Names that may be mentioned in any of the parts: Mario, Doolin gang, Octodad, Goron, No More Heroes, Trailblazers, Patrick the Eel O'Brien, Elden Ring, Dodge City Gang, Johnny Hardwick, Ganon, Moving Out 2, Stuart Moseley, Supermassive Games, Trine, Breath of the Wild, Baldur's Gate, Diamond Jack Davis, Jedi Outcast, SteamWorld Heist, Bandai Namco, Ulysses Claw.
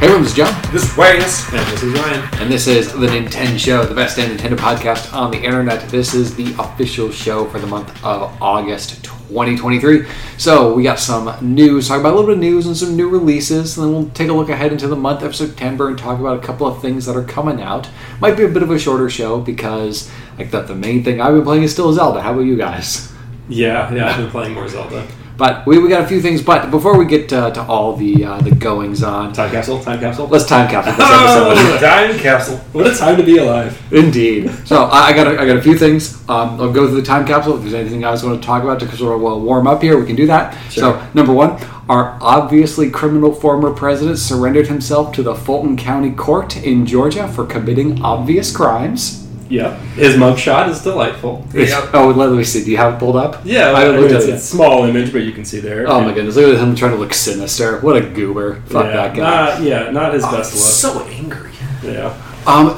Hey, everyone's John. This is Wayne. And this is Ryan. And this is The Nintendo Show, the best damn Nintendo podcast on the internet. This is the official show for the month of August 2023. So we got some news, talk about a little bit of news and some new releases, and then we'll take a look ahead into the month of September and talk about a couple of things that are coming out. Might be a bit of a shorter show because I thought the main thing I've been playing is still Zelda. How about you guys? Yeah, I've been playing more Zelda. But we got a few things. But before we get to all the goings on, time capsule. Let's time capsule this episode. Time capsule. What a time to be alive. Indeed. So I got a few things. I'll go through the time capsule. If there's anything I was going to talk about to sort of warm up here, we can do that. Sure. So number one, our obviously criminal former president surrendered himself to the Fulton County Court in Georgia for committing obvious crimes. Yep. His mugshot is delightful. Yep. Oh, let me see. Do you have it pulled up? Yeah. It's a small image, but you can see there. Oh, my goodness. Look at him trying to look sinister. What a goober. Fuck that guy. Not his best look. So angry. Yeah.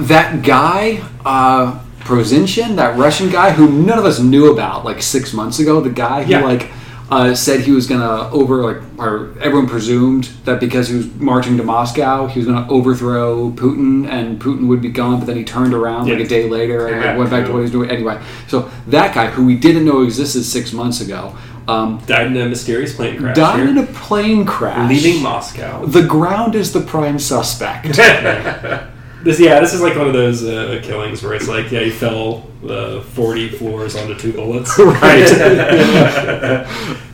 That guy, Prozinchen, that Russian guy who none of us knew about like 6 months ago, the guy who said he was going to everyone presumed that because he was marching to Moscow, he was going to overthrow Putin and Putin would be gone, but then he turned around like a day later and went back to what he was doing. Anyway, so that guy who we didn't know existed 6 months ago. Died in a mysterious plane crash. Leaving Moscow. The ground is the prime suspect. This is like one of those killings where it's like, he fell 40 floors onto two bullets. Right.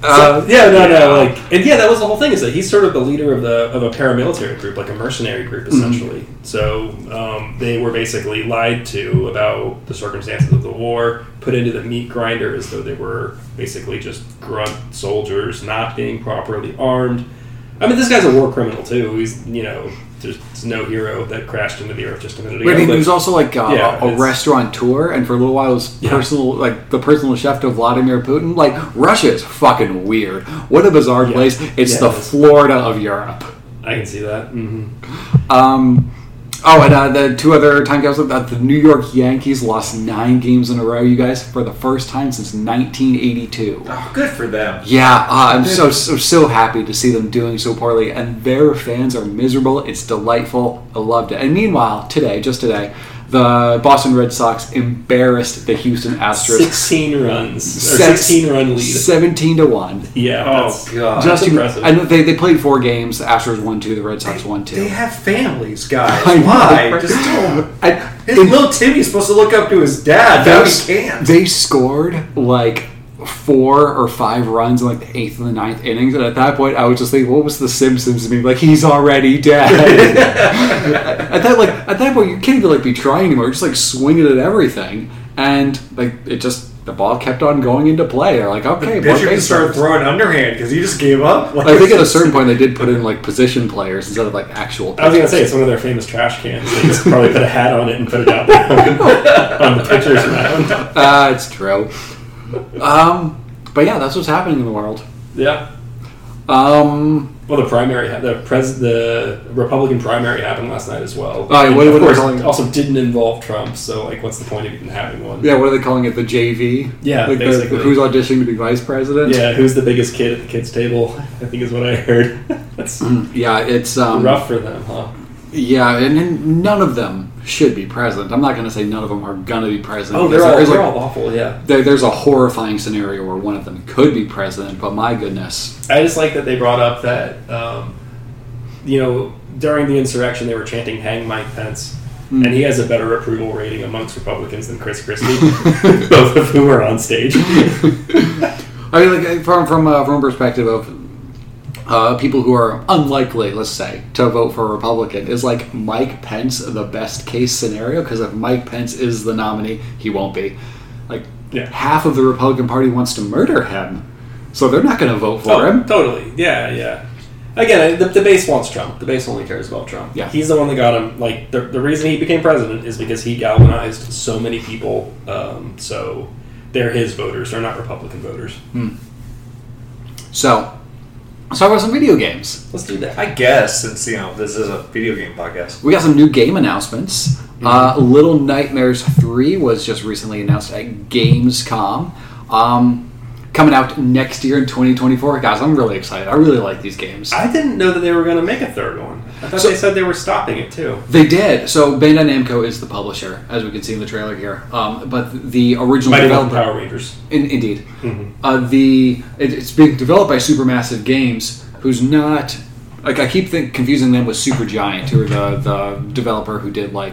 That was the whole thing, is that he's sort of the leader of a paramilitary group, like a mercenary group, essentially. Mm-hmm. So they were basically lied to about the circumstances of the war, put into the meat grinder as though they were basically just grunt soldiers, not being properly armed. I mean, this guy's a war criminal, too. He's, there's no hero that crashed into the earth just a minute ago. I mean, he was also a restaurateur, and for a little while was the personal chef to Vladimir Putin. Russia is fucking weird. What a bizarre place. It's the Florida of Europe. I can see that. Mm-hmm. And the two other time capsules, the New York Yankees lost 9 games in a row, you guys, for the first time since 1982. Oh, good for them. Yeah, I'm so happy to see them doing so poorly, and their fans are miserable. It's delightful. I loved it. And meanwhile, today, the Boston Red Sox embarrassed the Houston Astros. 16-run lead. 17-1. Yeah. Oh, God. Just impressive. And they played 4 games. The Astros won 2. The Red Sox won 2. They have families, guys. Why? Just little Timmy's supposed to look up to his dad. Now he can't. They scored 4 or 5 runs in the 8th and the 9th innings, and at that point I was just thinking, what was the Simpsons mean? He's already dead. At that point you can't even be trying anymore. You're just swinging at everything, and it just, the ball kept on going into play. They're okay, the pitcher started throwing underhand because he just gave up. I think at a certain point they did put in position players instead of actual pitchers. I was gonna say it's one of their famous trash cans. They just probably put a hat on it and put it out there on the pitcher's mound. It's true. But yeah, that's what's happening in the world. Yeah. The Republican primary happened last night as well. What are they calling it? Also didn't involve Trump, so what's the point of even having one? Yeah, what are they calling it? The JV? Yeah, basically. Who's auditioning to be vice president? Yeah, who's the biggest kid at the kids' table, I think is what I heard. That's it's rough for them, huh? Yeah, and none of them should be president. I'm not going to say none of them are going to be president. Oh, they're all awful, yeah. There's a horrifying scenario where one of them could be president, but my goodness. I just like that they brought up that, during the insurrection they were chanting, "Hang Mike Pence." Mm. And he has a better approval rating amongst Republicans than Chris Christie, both of whom are on stage. I mean, from a perspective of people who are unlikely, let's say, to vote for a Republican, is Mike Pence the best case scenario? Because if Mike Pence is the nominee, he won't be. Half of the Republican Party wants to murder him, so they're not going to vote for him. Totally. Yeah. Again, the base wants Trump. The base only cares about Trump. Yeah. He's the one that got him. The reason he became president is because he galvanized so many people. So they're his voters. They're not Republican voters. Hmm. So. Let's talk about some video games. Let's do that. I guess, since, this is a video game podcast. We got some new game announcements. Mm-hmm. Little Nightmares 3 was just recently announced at Gamescom. Coming out next year in 2024. Guys, I'm really excited. I really like these games. I didn't know that they were going to make a third one. I thought they said they were stopping it, too. They did. So Bandai Namco is the publisher, as we can see in the trailer here. But the original developer... Power Rangers. Indeed. Mm-hmm. It's being developed by Supermassive Games, who's not... Like, I keep confusing them with Supergiant, who are the developer who did, like,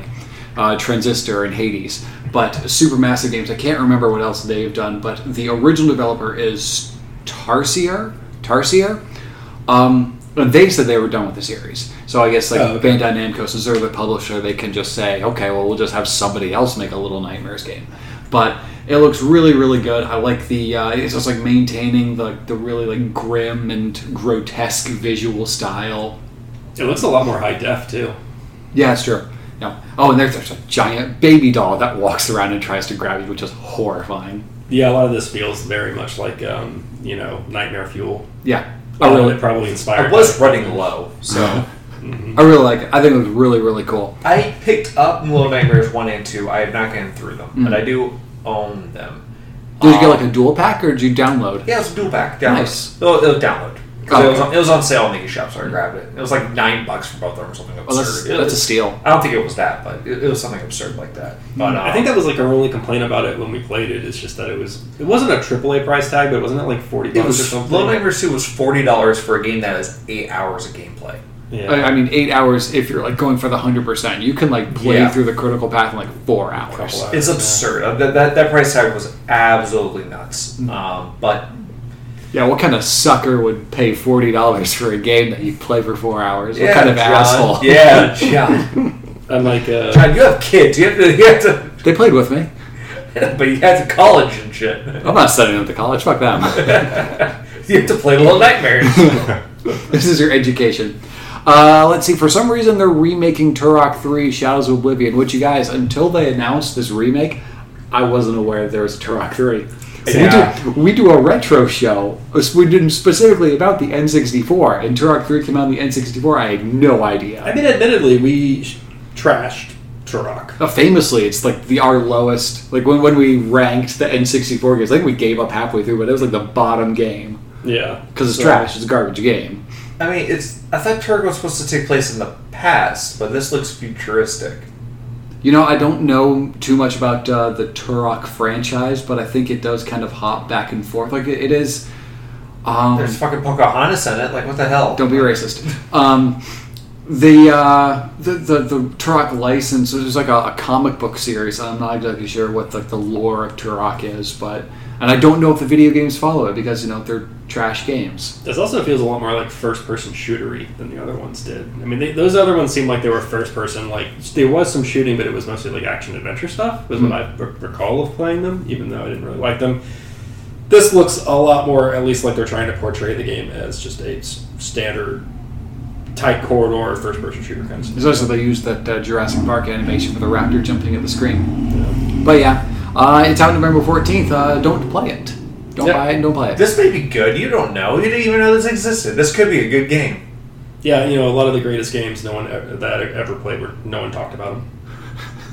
Transistor and Hades. But Supermassive Games, I can't remember what else they've done, but the original developer is Tarsier? And they said they were done with the series. So I guess, like, oh, okay. Bandai Namco, since they're the publisher, they can just say, okay, well, we'll just have somebody else make a Little Nightmares game. But it looks really, really good. I like the... it's just, like, maintaining the really, like, grim and grotesque visual style. It looks a lot more high-def, too. Yeah, it's true. Yeah. Oh, and there's a giant baby doll that walks around and tries to grab you, which is horrifying. Yeah, a lot of this feels very much like, Nightmare Fuel. Yeah. It probably inspired. I was running low, so... Mm-hmm. I really like it. I think it was really, really cool. I picked up Little Nightmares 1 and 2. I have not gotten through them, but I do own them. Did you get like a dual pack, or did you download? Yeah, it was a dual pack. Download. Nice. It'll download. Oh. It was on sale in the eShop, so I grabbed it. It was like $9 for both of them or something absurd. That's a steal. I don't think it was that, but it was something absurd like that. But I think that was like our only complaint about it when we played it. It's just that it wasn't a AAA price tag, but wasn't it like $40 or something? Little Nightmares 2 was $40 for a game that is 8 hours of gameplay. Yeah. I mean, 8 hours if you're like going for the 100%. You can like play through the critical path in like 4 hours. It's absurd. That price tag was absolutely nuts. But yeah, what kind of sucker would pay $40 for a game that you play for 4 hours? Yeah, what kind of asshole? Yeah, John. I'm like, John, you have kids. You have to. They played with me, but you had to college and shit. I'm not sending them to college. Fuck them. You have to play Little Nightmares. This is your education. Let's see, for some reason they're remaking Turok 3 Shadows of Oblivion, which, you guys, until they announced this remake, I wasn't aware there was a Turok 3. So yeah. We do a retro show, we did specifically about the N64, and Turok 3 came out on the N64, I had no idea. I mean, admittedly, we trashed Turok. Famously, it's like our lowest, like when we ranked the N64 games, I think we gave up halfway through, but it was like the bottom game. Yeah. Because it's trash, it's a garbage game. I mean, I thought Turok was supposed to take place in the past, but this looks futuristic. You know, I don't know too much about the Turok franchise, but I think it does kind of hop back and forth. Like, it is... there's fucking Pocahontas in it. Like, what the hell? Don't be racist. The Turok license, there's like a comic book series. I'm not exactly sure what like the lore of Turok is, but... And I don't know if the video games follow it because, you know, they're trash games. This also feels a lot more like first-person shootery than the other ones did. I mean, those other ones seemed like they were first-person. Like, there was some shooting, but it was mostly like action-adventure stuff was what I recall of playing them, even though I didn't really like them. This looks a lot more, at least like they're trying to portray the game as just a standard tight corridor first-person shooter kind of stuff. It's also they used that Jurassic Park animation for the raptor jumping at the screen. Yeah. But yeah. It's out November 14th. Don't play it. Don't buy it and don't play it. This may be good. You don't know. You didn't even know this existed. This could be a good game. Yeah, you know, a lot of the greatest games no one ever played where no one talked about them.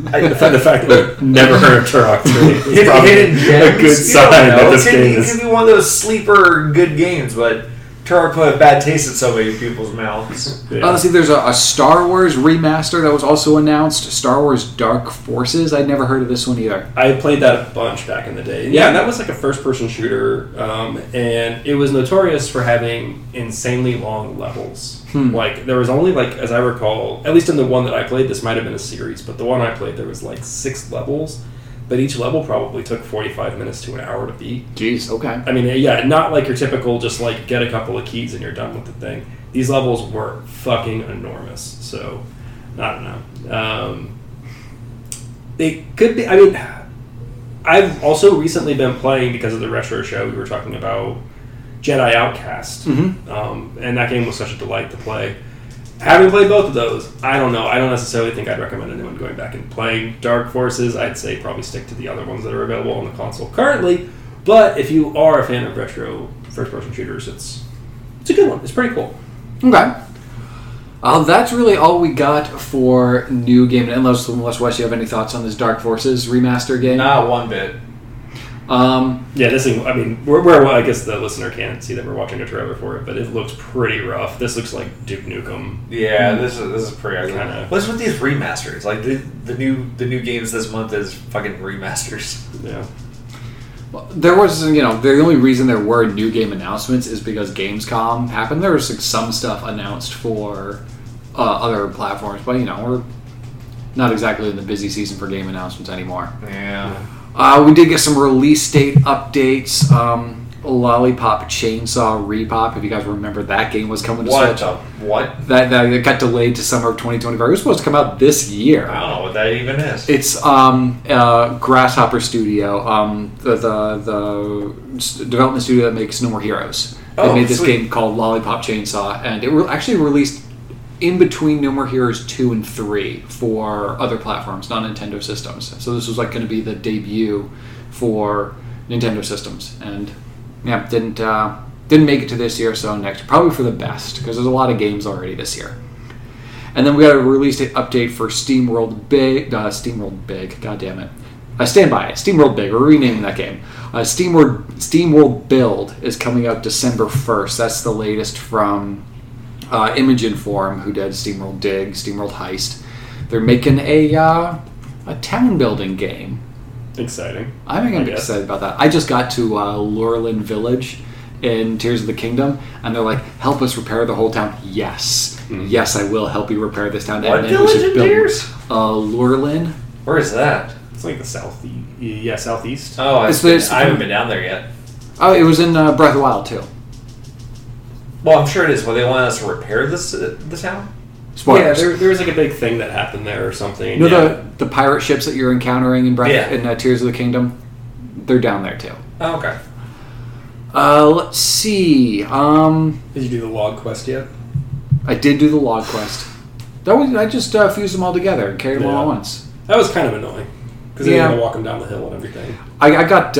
The fact that I've never heard of Turok 3 is probably a good sign that this game is... It could be one of those sleeper good games, but... Turok put a bad taste in so many people's mouths. Yeah. Honestly, there's a Star Wars remaster that was also announced. Star Wars Dark Forces. I'd never heard of this one either. I played that a bunch back in the day. Yeah, and that was like a first-person shooter. And it was notorious for having insanely long levels. Like, there was only, like, as I recall, at least in the one that I played, this might have been a series, but the one I played, there was like 6 levels. But each level probably took 45 minutes to an hour to beat. Jeez, okay. I mean, yeah, not like your typical just like get a couple of keys and you're done with the thing. These levels were fucking enormous. So, I don't know. They could be, I mean, I've also recently been playing, because of the retro show, we were talking about Jedi Outcast. Mm-hmm. And that game was such a delight to play. Having played both of those, I don't know. I don't necessarily think I'd recommend anyone going back and playing Dark Forces. I'd say probably stick to the other ones that are available on the console currently. But if you are a fan of retro first-person shooters, it's a good one. It's pretty cool. Okay. That's really all we got for new game. Unless Wes, you have any thoughts on this Dark Forces remaster game? Not one bit. This thing, I mean, I guess the listener can't see that we're watching a trailer for it, but it looks pretty rough. This looks like Duke Nukem. Yeah, this is pretty kind of. What's with these remasters? Like the new games this month is fucking remasters. Yeah. Well, there was, the only reason there were new game announcements is because Gamescom happened. There was some stuff announced for other platforms, but we're not exactly in the busy season for game announcements anymore. Yeah. We did get some release date updates. Lollipop Chainsaw Repop, if you guys remember, that game was coming to Switch. What? That it got delayed to summer of 2025. It was supposed to come out this year. I don't know what that even is. It's Grasshopper Studio, the development studio that makes No More Heroes. They made this game called Lollipop Chainsaw, and it actually released in between No More Heroes 2 and 3 for other platforms, non-Nintendo systems. So this was going to be the debut for Nintendo systems, and yeah, didn't make it to this year, so next. Probably for the best, because there's a lot of games already this year. And then we got a release date update for SteamWorld Big. God damn it. I stand by it. SteamWorld Big. We're renaming that game. SteamWorld Build is coming out December 1st. That's the latest from Image Inform, who did SteamWorld Dig, SteamWorld Heist. They're making a town-building game. Exciting. I'm going to be excited about that. I just got to Lurlin Village in Tears of the Kingdom, and they're like, help us repair the whole town. Yes. Mm. Yes, I will help you repair this town. What village in Tears? Lurlin. Where is that? It's like the southeast. Oh, I haven't been down there yet. Oh, it was in Breath of the Wild, too. Well, I'm sure it is. Well, they want us to repair this the town? Spoilers. Yeah, there was a big thing that happened there or something. You know, the pirate ships that you're encountering in Tears of the Kingdom? They're down there, too. Oh, okay. Let's see. Did you do the log quest yet? I did do the log quest. I just fused them all together and carried them all at once. That was kind of annoying, because they had to walk them down the hill and everything. I got...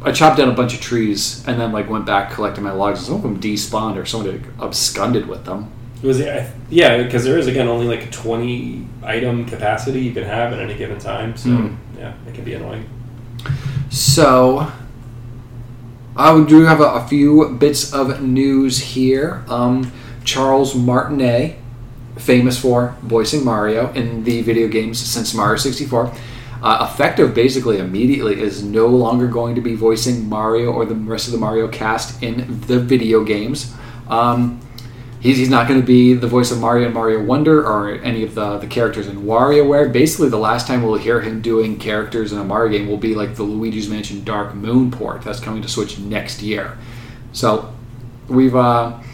I chopped down a bunch of trees and then went back collecting my logs. Some of them despawned or someone absconded with them. It was because there is again only 20 item capacity you can have at any given time, so it can be annoying. So I do have a few bits of news here. Charles Martinet, famous for voicing Mario in the video games since Mario 64. Effective basically immediately, is no longer going to be voicing Mario or the rest of the Mario cast in the video games. He's not going to be the voice of Mario and Mario Wonder or any of the characters in WarioWare. Basically, the last time we'll hear him doing characters in a Mario game will be the Luigi's Mansion Dark Moon port. That's coming to Switch next year. So we've heard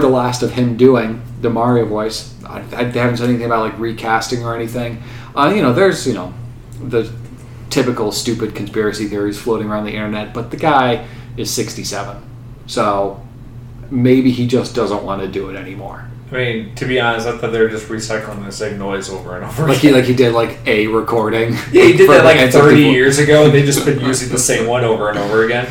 the last of him doing the Mario voice. They haven't said anything about recasting or anything. There's the typical stupid conspiracy theories floating around the internet, but the guy is 67, so maybe he just doesn't want to do it anymore. I mean, to be honest, I thought they were just recycling the same noise over and over. He did a recording. Yeah, he did that 30 years ago, and they just been using the same one over and over again.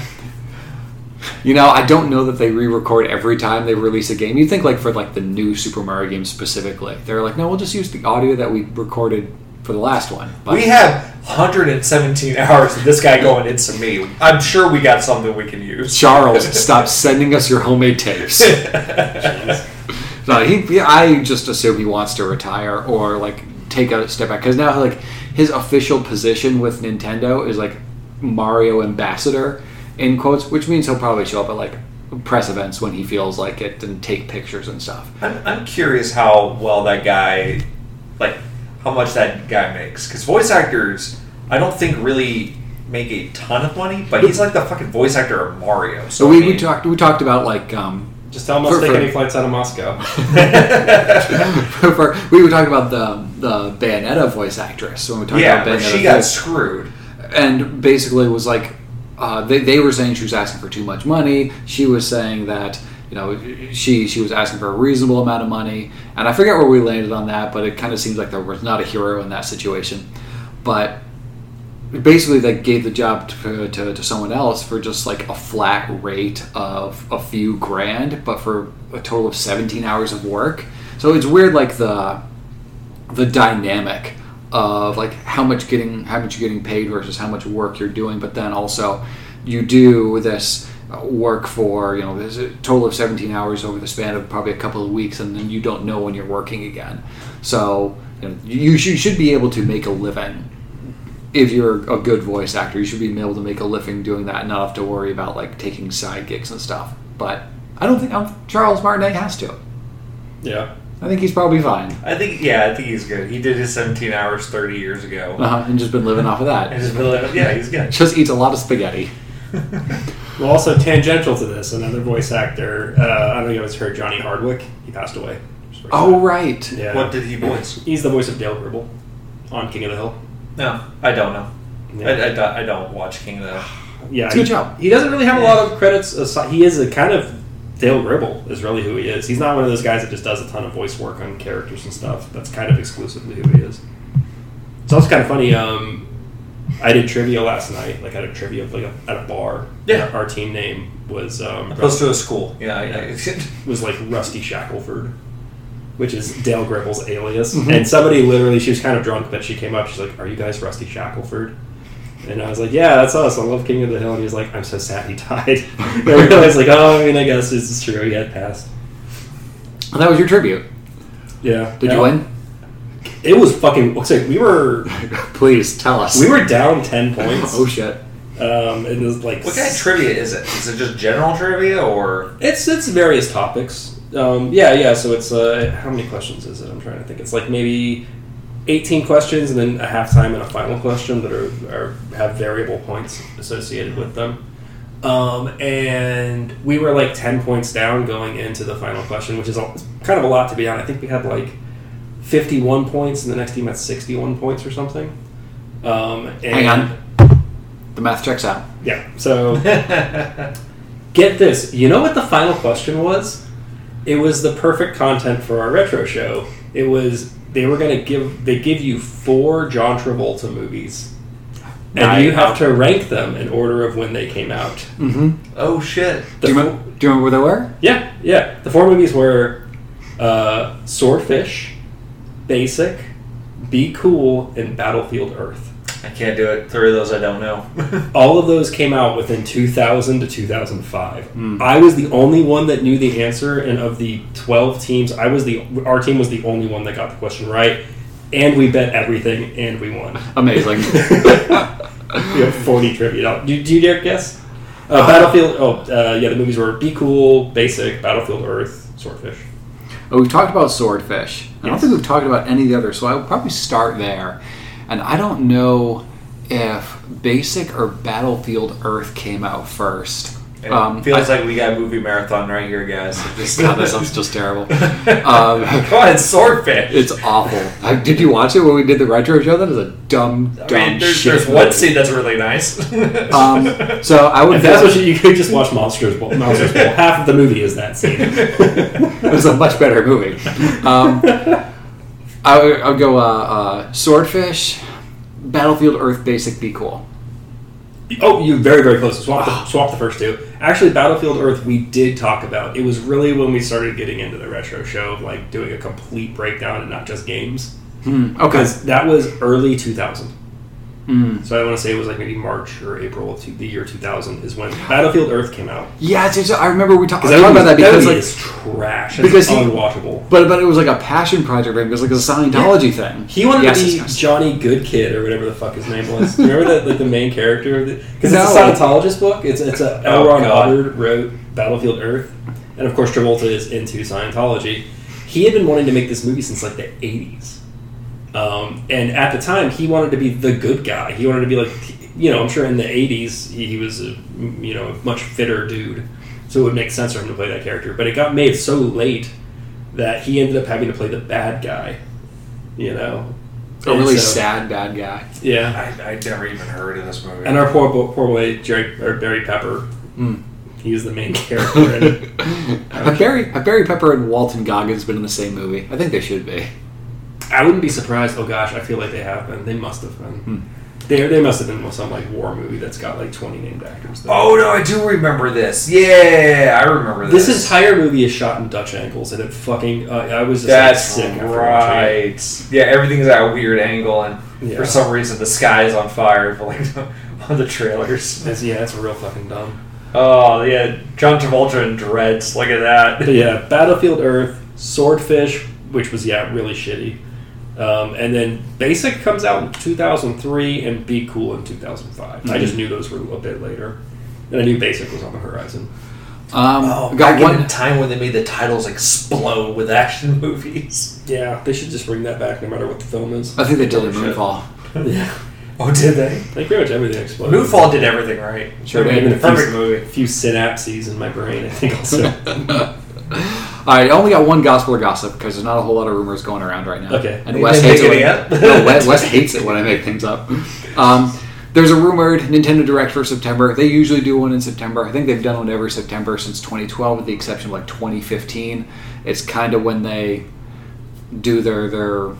I don't know that they re-record every time they release a game. You'd think for the new Super Mario game specifically, they're no, we'll just use the audio that we recorded for the last one. But we have 117 hours of this guy going, it's me. I'm sure we got something we can use. Charles, stop sending us your homemade tapes. No, I just assume he wants to retire or take a step back, because now his official position with Nintendo is Mario Ambassador, in quotes, which means he'll probably show up at press events when he feels like it and take pictures and stuff. I'm curious how well that guy, how much that guy makes, because voice actors, I don't think really make a ton of money, but he's the fucking voice actor of Mario. So we talked about just tell him I'll take any flights out of Moscow. We were talking about the Bayonetta voice actress when we talked about Bayonetta. Yeah, she got screwed, and basically was they were saying she was asking for too much money. She was saying that she was asking for a reasonable amount of money, and I forget where we landed on that, but it kind of seems like there was not a hero in that situation. But basically, they gave the job to someone else for just a flat rate of a few grand, but for a total of 17 hours of work. So it's weird, the dynamic of like how much you're getting paid versus how much work you're doing, but then also you do this work for, you know, there's a total of 17 hours over the span of probably a couple of weeks, and then you don't know when you're working again. So, you know, you should be able to make a living. If you're a good voice actor, you should be able to make a living doing that and not have to worry about like taking side gigs and stuff. But I don't think Charles Martinet has to. Yeah. I think he's probably fine. I think he's good. He did his 17 hours 30 years ago. And just been living off of that. Yeah, he's good. Just eats a lot of spaghetti. Well, also tangential to this, another voice actor, I don't know if it's heard, Johnny Hardwick, he passed away. Right. Yeah. What did he voice? He's the voice of Dale Gribble on King of the Hill. No, I don't know. Yeah. I don't watch King of the Hill. Yeah, it's a good job. He doesn't really have a lot of credits. He is a kind of... Dale Gribble is really who he is. He's not one of those guys that just does a ton of voice work on characters and stuff. That's kind of exclusively who he is. It's also kind of funny. I did trivia last night. Like, I had a trivia at a bar. Yeah. Our team name was... close to a school. Was like Rusty Shackleford, which is Dale Gribble's alias. Mm-hmm. And somebody literally, she was kind of drunk, but she came up. She's like, "Are you guys Rusty Shackleford?" And I was like, "Yeah, that's us. I love King of the Hill." And he was like, "I'm so sad he died." And I realized, like, oh, I mean, I guess this is true. He had passed. And that was your tribute. Yeah. Did you win? It was fucking... we were... Please, tell us. We were down 10 points. Oh, shit. It was like... What kind of trivia is it? Is it just general trivia, or... It's various topics. So it's... how many questions is it? I'm trying to think. It's like maybe... 18 questions, and then a halftime and a final question that are have variable points associated with them. And we were like 10 points down going into the final question, which is kind of a lot to be on. I think we had like 51 points, and the next team had 61 points or something. Hang on. The math checks out. Yeah. So get this. You know what the final question was? It was the perfect content for our retro show. It was... They give you 4 John Travolta movies, and you have to rank them in order of when they came out. Mm-hmm. Oh shit! Do you remember where they were? Yeah. The 4 movies were Swordfish, Basic, Be Cool, and Battlefield Earth. I can't do it. 3 of those I don't know. All of those came out within 2000 to 2005. Mm. I was the only one that knew the answer, and of the 12 teams, our team was the only one that got the question right, and we bet everything, and we won. Amazing. We have 40 trivia. Do you dare guess? Battlefield... the movies were Be Cool, Basic, Battlefield Earth, Swordfish. Oh, we've talked about Swordfish. I don't think we've talked about any of the others, so I would probably start there. And I don't know if Basic or Battlefield Earth came out first. It feels like we got a movie marathon right here, guys. That sounds just terrible. Come on, it's Swordfish. It's awful. Did you watch it when we did the retro show? That is a dumb shit. There's one scene that's really nice. So I would... you could just watch Monsters Ball. Monsters Ball. Half of the movie is that scene. It was a much better movie. I would go Swordfish, Battlefield Earth, Basic, Be Cool. Oh, you're very, very close. Swap the first 2. Actually, Battlefield Earth we did talk about. It was really when we started getting into the retro show of like doing a complete breakdown and not just games. Okay. Because that was early 2000. So I want to say it was like maybe March or April of the year 2000 is when Battlefield Earth came out. Yeah, I remember we talked about that because it's trash. It's unwatchable. But it was like a passion project. It was like a Scientology thing. He wanted to be Johnny Good Kid or whatever the fuck his name was. Do you remember that, like the main character? Because it's a Scientologist book. It's a L. Ron Hubbard wrote Battlefield Earth, and of course Travolta is into Scientology. He had been wanting to make this movie since like the 80s. And at the time, he wanted to be the good guy. He wanted to be like, you know, I'm sure in the 80s, he was a, you know, much fitter dude. So it would make sense for him to play that character. But it got made so late that he ended up having to play the bad guy, you know. Sad bad guy. Yeah. I never even heard of this movie. And our poor boy, Barry Pepper. Mm. He's the main character in it. Have Barry Pepper and Walton Goggins been in the same movie? I think they should be. I wouldn't be surprised. Oh gosh, I feel like they have been. They must have been. They must have been some like war movie that's got like 20 named actors. There. Oh no, I do remember this. Yeah, I remember this. This entire movie is shot in Dutch angles, and it fucking I was just that's like, sick. Right. Yeah, everything's at a weird angle, and for some reason the sky is on fire for like on the trailers. That's real fucking dumb. Oh yeah, John Travolta and Dreads. Look at that. But yeah, Battlefield Earth, Swordfish, which was really shitty. And then Basic comes out in 2003 and Be Cool in 2005. Mm-hmm. I just knew those were a bit later. And I knew Basic was on the horizon. Got one time when they made the titles explode with action movies. Yeah, they should just bring that back no matter what the film is. I think they did Moonfall. Yeah. Oh, did they? Like pretty much everything exploded. Moonfall did everything right. Sure, they made a perfect movie. A few synapses in my brain, I think also. Alright, I only got one gospel or gossip because there's not a whole lot of rumors going around right now. Okay. And Wes hates it. Wes hates it when I make things up. There's a rumored Nintendo Direct for September. They usually do one in September. I think they've done one every September since 2012 with the exception of like 2015. It's kind of when they do their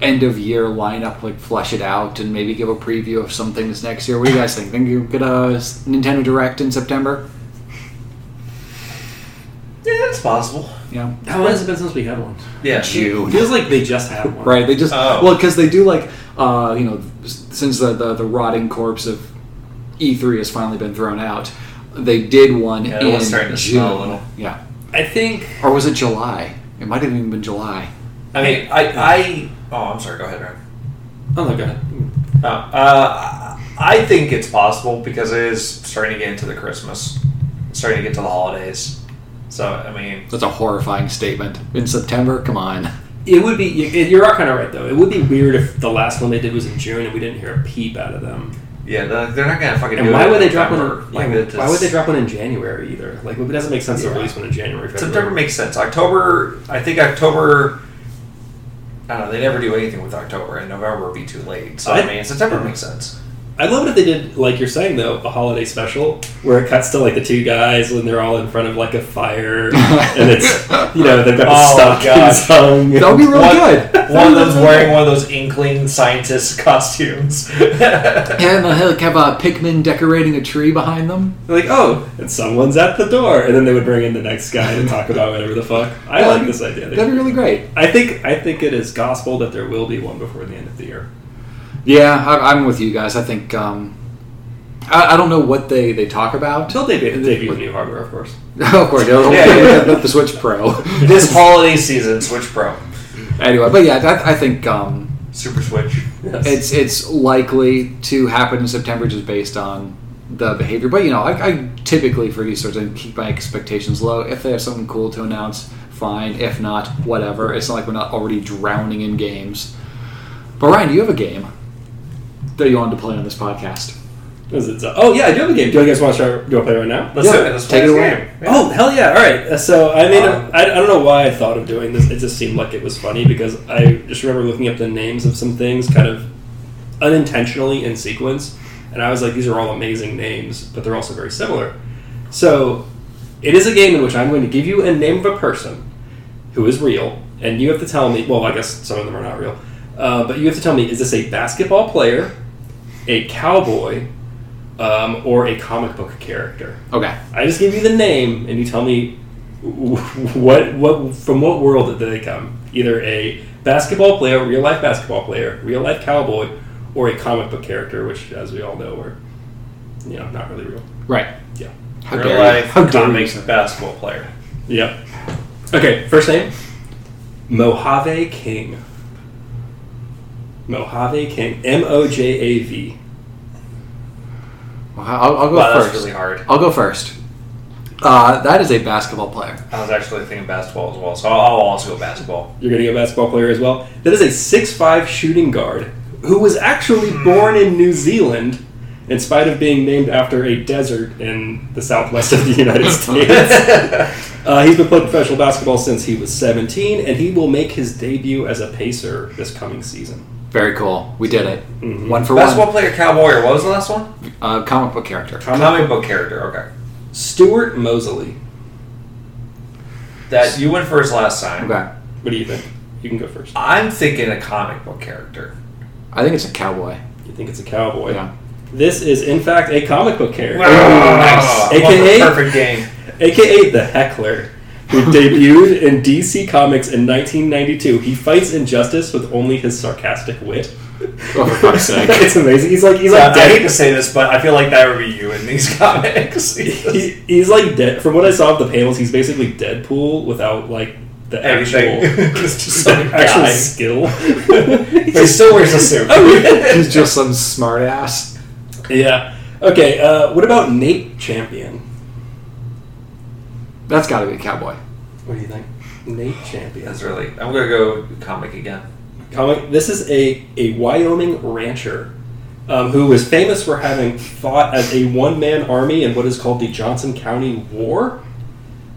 end of year lineup, like flesh it out and maybe give a preview of some things next year. What do you guys think? Think you get a Nintendo Direct in September? Yeah, that's possible. Yeah. How long has it been since we had one? Yeah, June. It feels like they just had one. Right, they just... Oh. Well, because they do, like, since the rotting corpse of E3 has finally been thrown out, they did one in June. It was starting to smell a little. Yeah. I think... Or was it July? It might have even been July. I mean, I'm sorry, go ahead, Ryan. Oh, no, go ahead. I think it's possible because it is starting to get into the Christmas. It's starting to get to the holidays. So, I mean... That's a horrifying statement. In September? Come on. It would be... You're kind of right, though. It would be weird if the last one they did was in June and we didn't hear a peep out of them. Yeah, they're not going to fucking do it. And why would they drop one... why would they drop one in January, either? Like, it doesn't make sense to release one in January. February. September makes sense. October... I think October... I don't know. They never do anything with October, and November would be too late. So, September makes sense. I love it if they did, like you're saying, though, a holiday special where it cuts to, like, the two guys when they're all in front of, like, a fire and it's, they've got the stockings hung. That would be really good. One of them's wearing one of those Inkling scientist costumes. And they'll have a Pikmin decorating a tree behind them. They're like, oh, and someone's at the door. And then they would bring in the next guy to talk about whatever the fuck. I like this idea. That'd be really great. I think it is gospel that there will be one before the end of the year. Yeah, I'm with you guys. I think I don't know what they talk about. Till they debut new hardware, of course. Of course, the Switch Pro. This holiday season, Switch Pro. Anyway, but yeah, I think Super Switch. Yes. It's likely to happen in September, just based on the behavior. But I typically for these sorts of things keep my expectations low. If they have something cool to announce, fine. If not, whatever. It's not like we're not already drowning in games. But Ryan, do you have a game that you wanted to play on this podcast? I do have a game. Do you guys want to try? Do I play right now? Let's take it away. Yeah. Oh hell yeah! All right. So I made I don't know why I thought of doing this. It just seemed like it was funny because I just remember looking up the names of some things kind of unintentionally in sequence, and I was like, these are all amazing names, but they're also very similar. So it is a game in which I'm going to give you a name of a person who is real, and you have to tell me. Well, I guess some of them are not real, but you have to tell me: is this a basketball player, a cowboy, or a comic book character? Okay. I just give you the name, and you tell me what from what world did they come? Either a basketball player, real-life basketball player, real-life cowboy, or a comic book character, which, as we all know, are not really real. Right. Yeah. Real-life comics basketball player. Yep. Okay, first name? Mojave King. Mojave King. M-O-J-A-V. Well, I'll go first. That's really hard. I'll go first. That is a basketball player. I was actually thinking basketball as well, so I'll also go basketball. You're going to go basketball player as well? That is a 6'5 shooting guard who was actually born in New Zealand in spite of being named after a desert in the southwest of the United States. He's been playing professional basketball since he was 17, and he will make his debut as a Pacer this coming season. Very cool. We did it. Mm-hmm. One for basketball one. Basketball player, cowboy, or what was the last one? Comic book character. Comic book character, okay. Stuart Moseley. That you went first last time. Okay. What do you think? You can go first. I'm thinking a comic book character. I think it's a cowboy. You think it's a cowboy. Yeah. This is, in fact, a comic book character. Wow. Nice. AKA, perfect game. AKA the Heckler, who debuted in DC Comics in 1992. He fights injustice with only his sarcastic wit. Oh, for fuck's sake. It's amazing. He's like I hate to say this, but I feel like that would be you in these comics. He's like dead. From what I saw of the panels, he's basically Deadpool without like the actual skill. He still wears a suit. Oh, yeah. He's just some smart ass. Yeah. Okay, what about Nate Champion? That's gotta be a cowboy. What do you think? Nate Champion. That's really... I'm gonna go comic again. Comic. This is a Wyoming rancher who was famous for having fought as a one-man army in what is called the Johnson County War.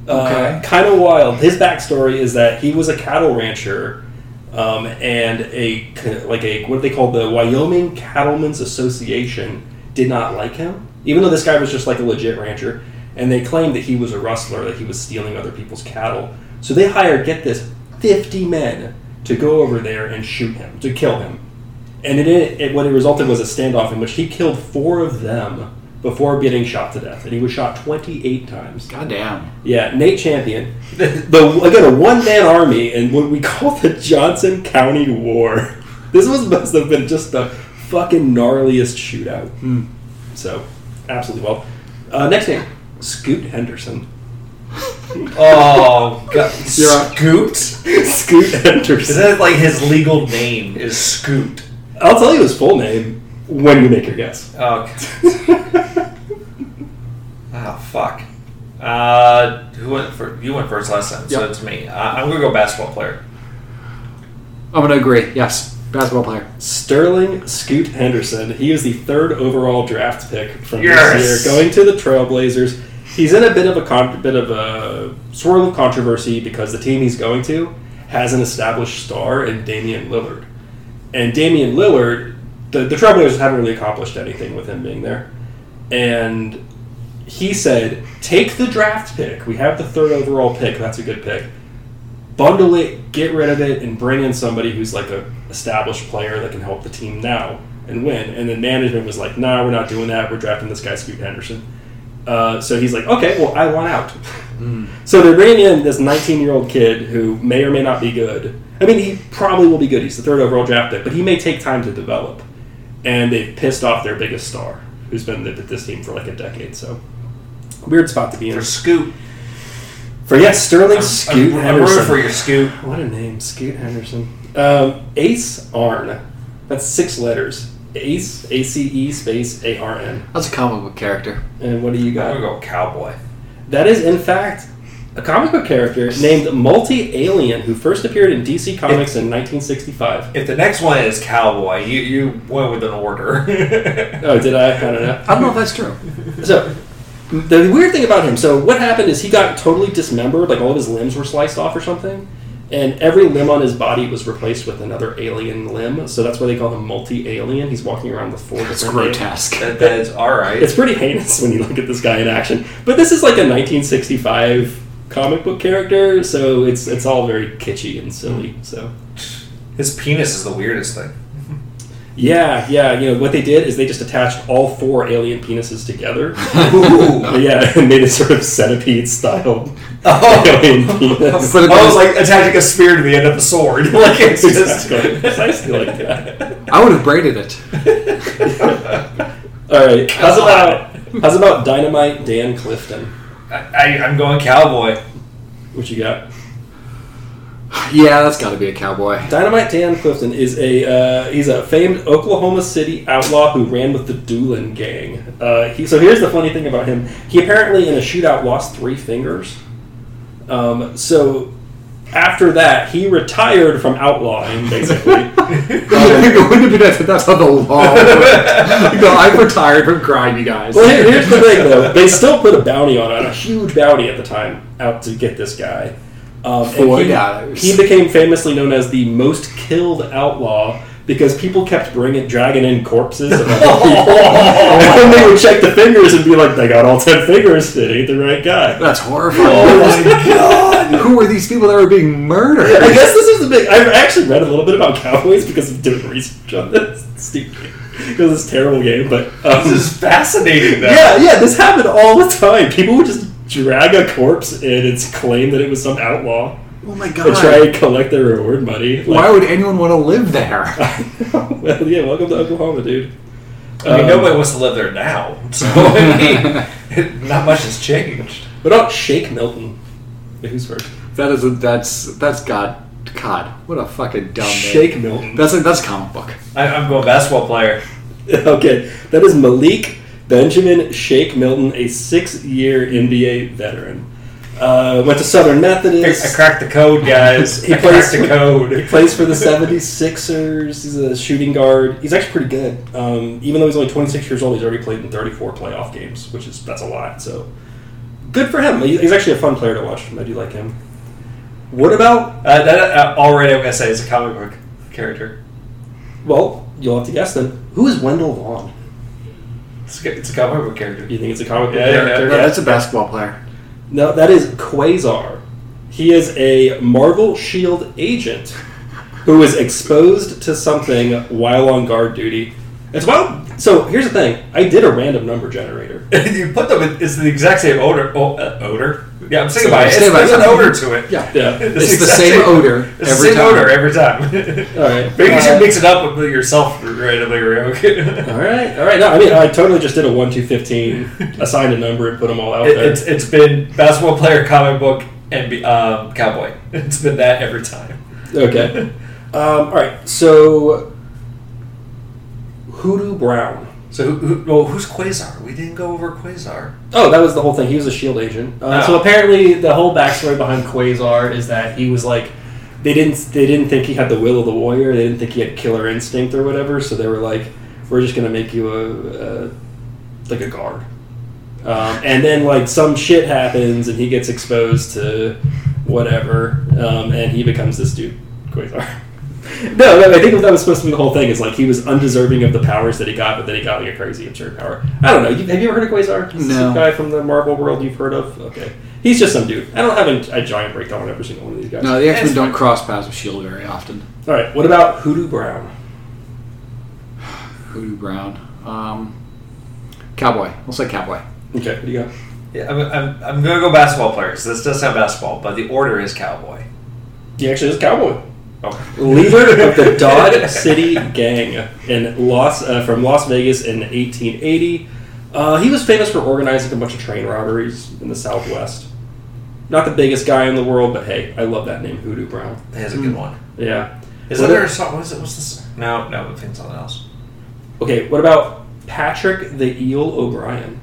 Okay. Kind of wild. His backstory is that he was a cattle rancher and what they call the Wyoming Cattlemen's Association did not like him, even though this guy was just like a legit rancher, and they claimed that he was a rustler, that he was stealing other people's cattle. So they hired, get this, 50 men to go over there and shoot him, to kill him. And what it resulted was a standoff in which he killed 4 of them before getting shot to death. And he was shot 28 times. Goddamn. Yeah, Nate Champion. Again, a one-man army in what we call the Johnson County War. This must have been just the fucking gnarliest shootout. Mm. So, absolutely well. Next name, Scoot Henderson. Oh, God. Scoot Henderson. Is that like his legal name is Scoot? I'll tell you his full name when you make your guess. Okay. Oh, fuck. You went first last time, so it's me. I'm going to go basketball player. I'm going to agree, yes. Basketball player. Sterling Scoot Henderson. He is the 3rd overall draft pick from this year, going to the Trailblazers. He's in a bit of a swirl of controversy because the team he's going to has an established star in Damian Lillard. And Damian Lillard, the Trailblazers haven't really accomplished anything with him being there. And he said, take the draft pick. We have the 3rd overall pick. That's a good pick. Bundle it, get rid of it, and bring in somebody who's like a established player that can help the team now and win. And then management was like, nah, we're not doing that. We're drafting this guy, Scoot Henderson. So he's like, okay, well, I want out. Mm. So they're bringing in this 19-year-old kid who may or may not be good. I mean, he probably will be good. He's the 3rd overall draft pick, but he may take time to develop. And they've pissed off their biggest star, who's been at this team for like a decade. So weird spot to be in. For Scoot. Sterling Scoot Henderson. I'm for your Scoot. What a name, Scoot Henderson. Ace Arn. That's 6 letters. Ace, A-C-E space A-R-N. That's a comic book character. And what do you got? I'm going to go cowboy. That is, in fact, a comic book character named Multi-Alien, who first appeared in DC Comics in 1965. If the next one is cowboy, you went with an order. Oh, did I? I don't know. I don't know if that's true. So, the weird thing about him, so what happened is he got totally dismembered, like all of his limbs were sliced off or something. And every limb on his body was replaced with another alien limb, so that's why they call him Multi-Alien. He's walking around with 4 different... That's grotesque. That is alright. It's pretty heinous when you look at this guy in action. But this is like a 1965 comic book character, so it's all very kitschy and silly. So his penis is the weirdest thing. Yeah. You know, what they did is they just attached all 4 alien penises together. Ooh. Yeah, and made a sort of centipede-style alien penis. So I was like attaching a spear to the end of a sword. Like, it's just... Precisely like that. I would have braided it. All right. How's about Dynamite Dan Clifton? I'm going cowboy. What you got? Yeah, that's got to be a cowboy. Dynamite Dan Clifton is he's a famed Oklahoma City outlaw who ran with the Doolin Gang. So here's the funny thing about him. He apparently, in a shootout, lost 3 fingers. So after that, he retired from outlawing, basically. That's how the law works. No, I've retired from crime, you guys. Well, here's the thing, though. They still put a bounty on him, a huge bounty at the time, out to get this guy. He became famously known as the most killed outlaw because people kept dragging in corpses of other people. And they would check the fingers and be like, they got all 10 fingers, it ain't the right guy. That's horrifying. Oh my god! Who were these people that were being murdered? I guess this is the big... I've actually read a little bit about cowboys because of doing research on this. Stupid. because it's a terrible game, but... this is fascinating, though. Yeah, this happened all the time. People would just drag a corpse and it's claimed that it was some outlaw. Oh my god. And try and collect their reward money. Like, why would anyone want to live there? I know. Well, yeah, welcome to Oklahoma, dude. I mean, nobody wants to live there now, so I mean, not much has changed. What about Shake Milton? Who's first? That's God, what a fucking dumb name. Shake Milton. That's comic book. I'm going basketball player. Okay, that is Malik Benjamin Shake Milton, a 6-year NBA veteran. Went to Southern Methodist. I cracked the code, guys. He plays for the 76ers. He's a shooting guard. He's actually pretty good. Even though he's only 26 years old, he's already played in 34 playoff games, that's a lot. So good for him. He's actually a fun player to watch. I do like him. What about... already I'm going to say is a comic book character. Well, you'll have to guess then. Who is Wendell Vaughn? It's a comic book character. You think it's a comic book character? Yeah, it's a basketball player. No, that is Quasar. He is a Marvel Shield agent who is exposed to something while on guard duty. So here's the thing. I did a random number generator. You put them in, it's the exact same odor. Odor? Yeah, I'm thinking about it. There's an odor to it. Yeah. It's the same odor every time. It's the same odor every time. All right. Maybe you should mix it up with yourself randomly. All right. No, I mean, I totally just did a 1-2-15, assigned a number, and put them all out there. It's been basketball player, comic book, and cowboy. It's been that every time. Okay. All right. So, Hoodoo Brown. So, who's Quasar? We didn't go over Quasar. Oh, that was the whole thing. He was a SHIELD agent. So apparently, the whole backstory behind Quasar is that he was like, they didn't think he had the will of the warrior. They didn't think he had killer instinct or whatever. So they were like, we're just gonna make you a guard. And then like some shit happens and he gets exposed to whatever, and he becomes this dude, Quasar. No, I think that was supposed to be the whole thing. It's like he was undeserving of the powers that he got, but then he got like a crazy absurd power. I don't know. Have you ever heard of Quasar? No. This guy from the Marvel world you've heard of? Okay. He's just some dude. I don't have a giant breakdown on every single one of these guys. No, they actually don't cross paths with S.H.I.E.L.D. very often. All right. What about Hoodoo Brown? Hoodoo Brown. Cowboy. We'll say cowboy. Okay. What do you got? Yeah, I'm going to go basketball player because this does sound basketball, but the order is cowboy. He actually is cowboy. Leader of the Dodge City Gang in from Las Vegas in 1880. He was famous for organizing a bunch of train robberies in the Southwest. Not the biggest guy in the world, but hey, I love that name, Hoodoo Brown. That is a good one. Yeah. What's this? No, we're thinking something else. Okay, what about Patrick the Eel O'Brien?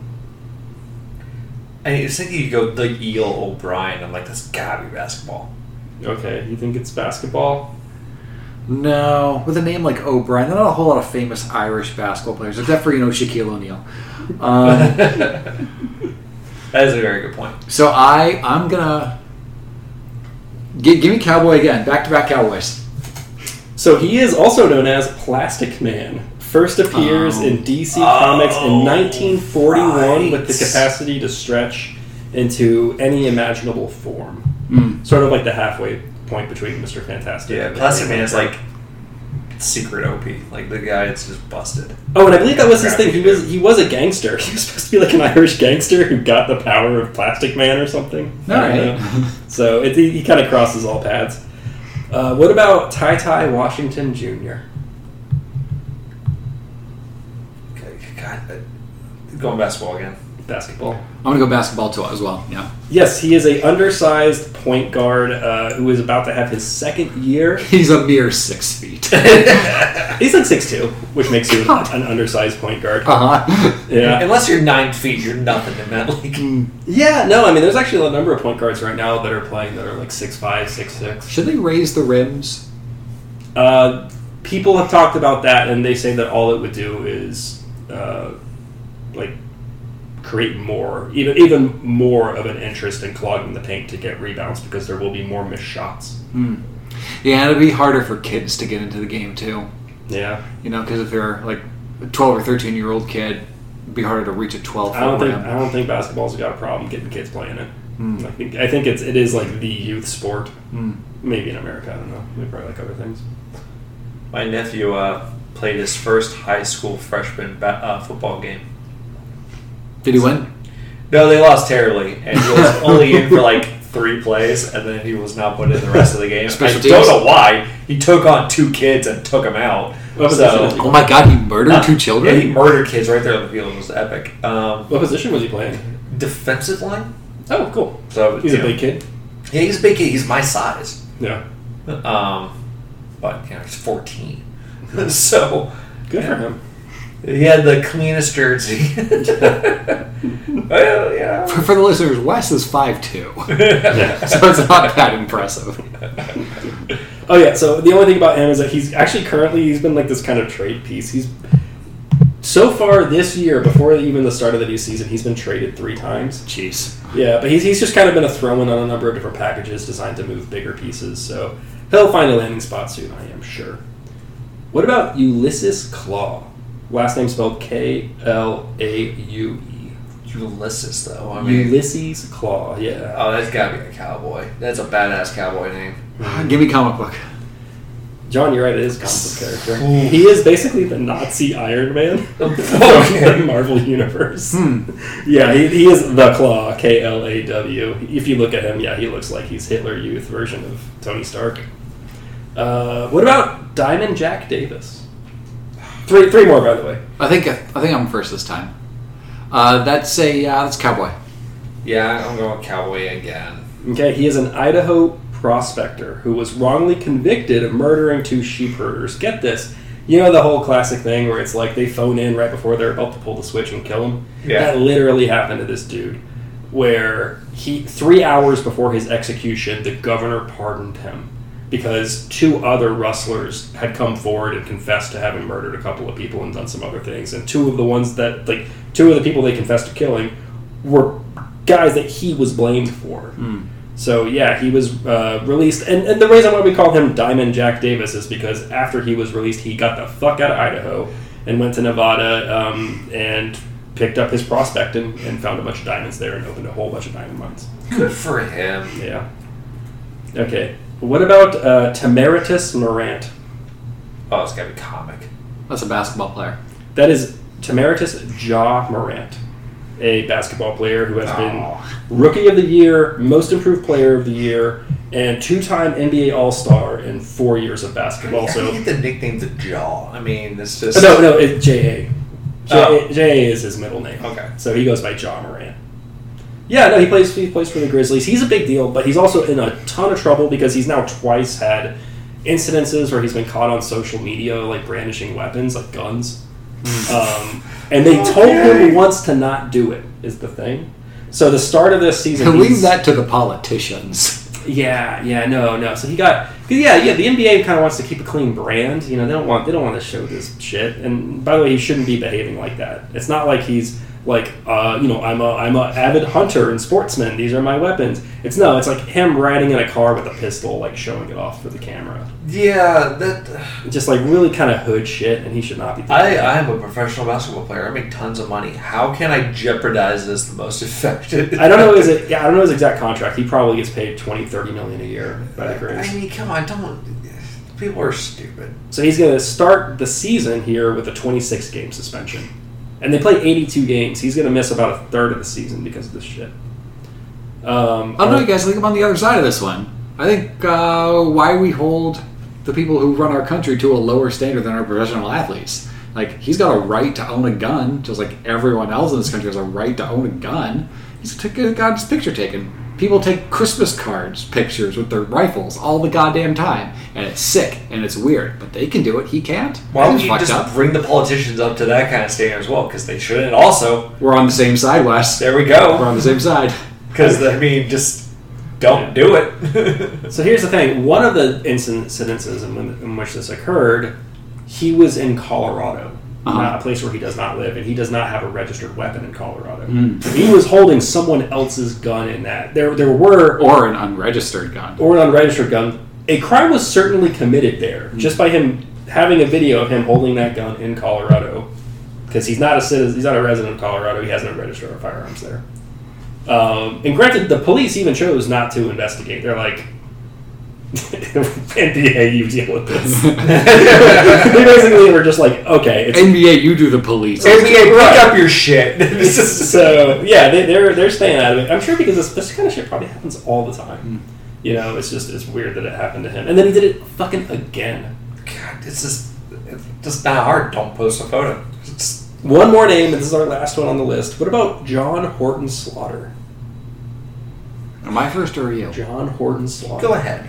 I was thinking you go the Eel O'Brien. I'm like, that's gotta be basketball. Okay, you think it's basketball? No. With a name like O'Brien, there are not a whole lot of famous Irish basketball players, except for, Shaquille O'Neal. That is a very good point. So I'm going to... Give me cowboy again. Back-to-back cowboys. So he is also known as Plastic Man. First appears in DC Comics in 1941 with the capacity to stretch into any imaginable form. Mm. Sort of like the halfway point between Mr. Fantastic. Yeah, Plastic Man is like secret OP. Like the guy that's just busted. Oh, and I believe that was his thing. He was a gangster. He was supposed to be like an Irish gangster who got the power of Plastic Man or something. All right. So he kind of crosses all paths. What about Ty Washington Jr.? Okay, God. Going basketball again. Basketball. I'm going to go basketball too as well. Yeah. Yes, he is a undersized point guard who is about to have his second year. He's a mere 6 feet. He's like 6'2", which makes you an undersized point guard. Uh-huh. Yeah. Unless you're 9 feet, you're nothing in that league. Yeah, no, I mean, there's actually a number of point guards right now that are playing that are like 6'5", 6'6". Should they raise the rims? People have talked about that, and they say that all it would do is create more, even more of an interest in clogging the paint to get rebounds because there will be more missed shots. Mm. Yeah, it'll be harder for kids to get into the game too. Yeah, because if they're like a 12 or 13-year-old kid, it'd be harder to reach a 12. I don't think basketball's got a problem getting kids playing it. Mm. I think it is like the youth sport. Mm. Maybe in America, I don't know. Maybe probably like other things. My nephew played his first high school freshman football game. Did he win? No, they lost terribly, and he was only in for like 3 plays, and then he was not put in the rest of the game. I don't know why. He took on 2 kids and took them out. Oh my god, he murdered 2 children? Yeah, he murdered kids right there on the field. It was epic. What position was he playing? Defensive line. Oh, cool. So he's a big kid? Yeah, he's a big kid. He's my size. Yeah. But, you know, he's 14. So... Good for him. He had the cleanest jersey. Well, yeah. For the listeners, Wes is 5'2". Yeah. So it's not that impressive. Oh, yeah. So the only thing about him is that he's been like this kind of trade piece. He's so far this year, before even the start of the new season, he's been traded 3 times. Jeez. Yeah, but he's just kind of been a throw-in on a number of different packages designed to move bigger pieces. So he'll find a landing spot soon, I am sure. What about Ulysses Claw? Last name spelled Klaue. Ulysses, though. I mean, Ulysses Claw, yeah. Oh, that's got to be a cowboy. That's a badass cowboy name. Give me comic book. John, you're right, it is a comic book character. Ooh. He is basically the Nazi Iron Man of the Marvel Universe. Yeah, he is the Claw, Klaw. If you look at him, yeah, he looks like he's Hitler Youth version of Tony Stark. What about Diamond Jack Davis? Three more, by the way. I think I'm first this time. That's cowboy. Yeah, I'm going with cowboy again. Okay, he is an Idaho prospector who was wrongly convicted of murdering 2 sheep herders. Get this, you know the whole classic thing where it's like they phone in right before they're about to pull the switch and kill him. Yeah. That literally happened to this dude, where 3 hours before his execution, the governor pardoned him, because 2 other rustlers had come forward and confessed to having murdered a couple of people and done some other things. And 2 of the people they confessed to killing were guys that he was blamed for. Mm. So, yeah, he was released. And the reason why we call him Diamond Jack Davis is because after he was released, he got the fuck out of Idaho and went to Nevada and picked up his prospecting and found a bunch of diamonds there and opened a whole bunch of diamond mines. Good for him. Yeah. Okay. What about Temeritus Morant? Oh, it's got to be comic. That's a basketball player. That is Temeritus Ja Morant, a basketball player who has been Rookie of the Year, Most Improved Player of the Year, and 2-time NBA All-Star in 4 years of basketball. I hate the nickname the Jaw. I mean, it's just... No, it's J.A. J.A. is his middle name. Okay. So he goes by Ja Morant. Yeah, no, he plays for the Grizzlies. He's a big deal, but he's also in a ton of trouble because he's now twice had incidences where he's been caught on social media, like brandishing weapons, like guns. And they told him once to not do it, is the thing. So the start of this season... To leave that to the politicians. Yeah, no. So he got... Yeah, the NBA kind of wants to keep a clean brand. You know, they don't want to show this shit. And by the way, he shouldn't be behaving like that. It's not like he's... Like, I'm an avid hunter and sportsman. These are my weapons. It's like him riding in a car with a pistol, like showing it off for the camera. Yeah, that just like really kind of hood shit, and he should not be doing that. I am a professional basketball player. I make tons of money. How can I jeopardize this the most effective? I don't know his exact contract. He probably gets paid $20-30 million a year by the Grizz. I mean, come on, people are stupid. So he's going to start the season here with a 26-game suspension. And they play 82 games. He's going to miss about a third of the season because of this shit. I don't know, you guys. I think I'm on the other side of this one. I think why we hold the people who run our country to a lower standard than our professional athletes. Like, he's got a right to own a gun, just like everyone else in this country has a right to own a gun. He's got his picture taken. People take Christmas cards, pictures with their rifles all the goddamn time. And it's sick, and it's weird. But they can do it. He can't. Why don't you just bring the politicians up to that kind of standard as well? Because they shouldn't. Also, we're on the same side, Wes. There we go. We're on the same side. Because, just don't do it. So here's the thing. One of the incidences in which this occurred, he was in Colorado. Not a place where he does not live, and he does not have a registered weapon in Colorado. Mm. He was holding someone else's gun in that. Or an unregistered gun. A crime was certainly committed there, just by him having a video of him holding that gun in Colorado, because he's not a citizen, he's not a resident of Colorado, he has no register of firearms there. And granted, the police even chose not to investigate. They're like, NBA, you deal with this. They basically were just like, okay, it's NBA, you do the police. NBA, right. Pick up your shit. So yeah, they're staying out of it. I'm sure because this kind of shit probably happens all the time. You know, it's weird that it happened to him, and then he did it fucking again. God, it's just not hard. Don't post a photo. It's one more name, and this is our last one on the list. What about John Horton Slaughter? Am I first or you? John Horton Slaughter. Go ahead.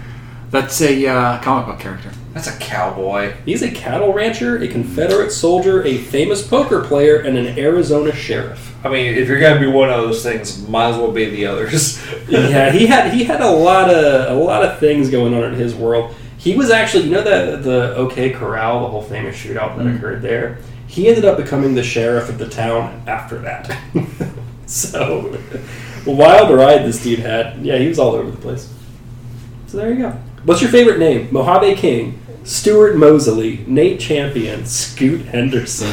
That's a comic book character. That's a cowboy. He's a cattle rancher, a Confederate soldier, a famous poker player, and an Arizona sheriff. I mean, if you're going to be one of those things, might as well be the others. Yeah, he had a lot of things going on in his world. He was actually, you know, the OK Corral, the whole famous shootout that occurred there? He ended up becoming the sheriff of the town after that. So, a wild ride this dude had. Yeah, he was all over the place. So there you go. What's your favorite name? Mojave King, Stuart Moseley, Nate Champion, Scoot Henderson,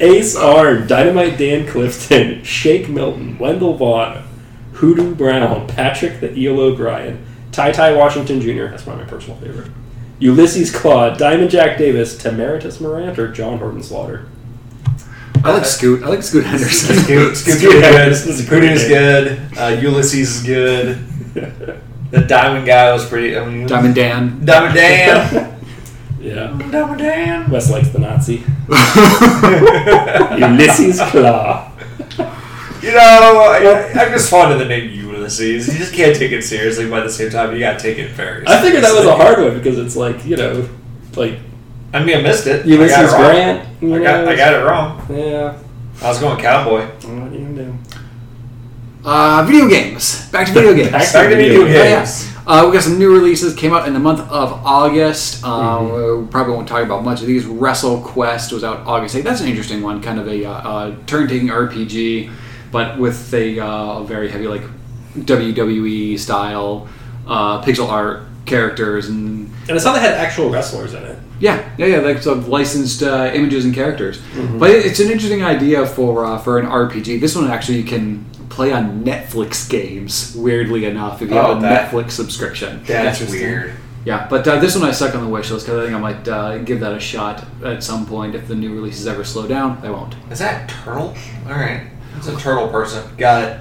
Ace R, Dynamite Dan Clifton, Shake Milton, Wendell Vaughn, Hoodoo Brown, Patrick the Eel O'Brien, Ty Washington Jr., that's probably my personal favorite, Ulysses Claw, Diamond Jack Davis, Temeritus Morant, or John Horton Slaughter. I like Scoot. I like Scoot Henderson. Scoot's really good. Hoodoo's good. Ulysses is good. The Diamond guy was pretty... I mean, Diamond Dan. Yeah. Diamond Dan. Wes likes the Nazi. Ulysses Claw. You know, I'm just fond of the name Ulysses. You just can't take it seriously, but at the same time, you gotta take it very seriously. I figured that was a hard one because it's like, you know, like... I mean, I missed it. Ulysses Grant. I got it wrong. Yeah. I was going cowboy. What do you do? Video games. Back to video games. Back to video games. Oh, yeah. We got some new releases. Came out in the month of August. We probably won't talk about much of these. Wrestle Quest was out August 8th. That's an interesting one. Kind of a turn-taking RPG, but with a very heavy like WWE style pixel art characters. And I saw they had actual wrestlers in it. Yeah, like sort of licensed images and characters. Mm-hmm. But it's an interesting idea for an RPG. This one actually you can play on Netflix games, weirdly enough, if you have a Netflix subscription. That's weird. Yeah, but this one I stuck on the wish list because I think I might give that a shot at some point. If the new releases ever slow down, I won't. Is that a turtle? All right. That's a turtle person. Got it.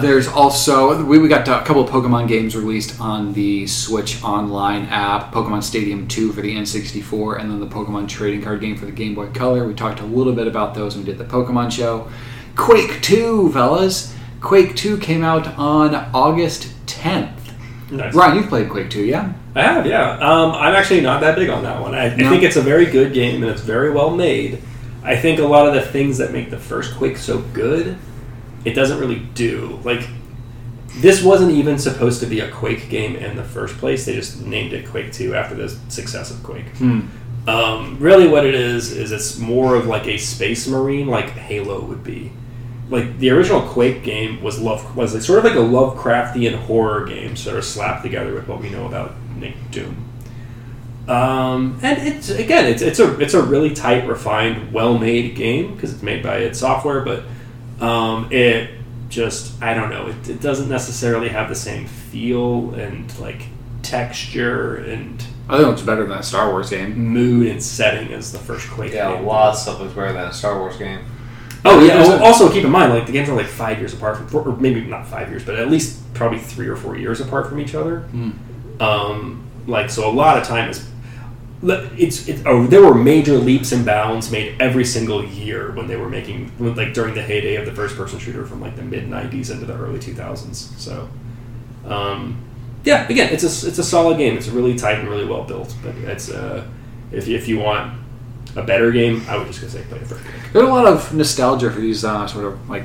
There's also... We got a couple of Pokemon games released on the Switch Online app. Pokemon Stadium 2 for the N64, and then the Pokemon trading card game for the Game Boy Color. We talked a little bit about those when we did the Pokemon show. Quake 2, fellas. Quake 2 came out on August 10th. Nice. Ryan, you've played Quake 2, yeah? I have, yeah. I'm actually not that big on that one. I think it's a very good game, and it's very well made. I think a lot of the things that make the first Quake so good, it doesn't really do. Like, this wasn't even supposed to be a Quake game in the first place. They just named it Quake 2 after the success of Quake. Really what it is it's more of like a space marine, like Halo would be. Like, the original Quake game was like sort of like a Lovecraftian horror game, sort of slapped together with what we know about Doom. And it's a really tight, refined, well-made game because it's made by id Software, but it just, I don't know, it doesn't necessarily have the same feel and like texture and... I think it's better than a Star Wars game. Mood and setting as the first Quake game. Yeah, a lot of stuff was better than a Star Wars game. Oh, yeah. Also, keep in mind, like, the games are like 5 years apart from... Or maybe not 5 years, but at least probably 3 or 4 years apart from each other. So a lot of time is... there were major leaps and bounds made every single year when they were making... Like, during the heyday of the first-person shooter from, like, the mid-90s into the early 2000s. So... yeah, again, it's a solid game. It's really tight and really well built. But it's if you want a better game, I would just say play it for a game. There's a lot of nostalgia for these sort of like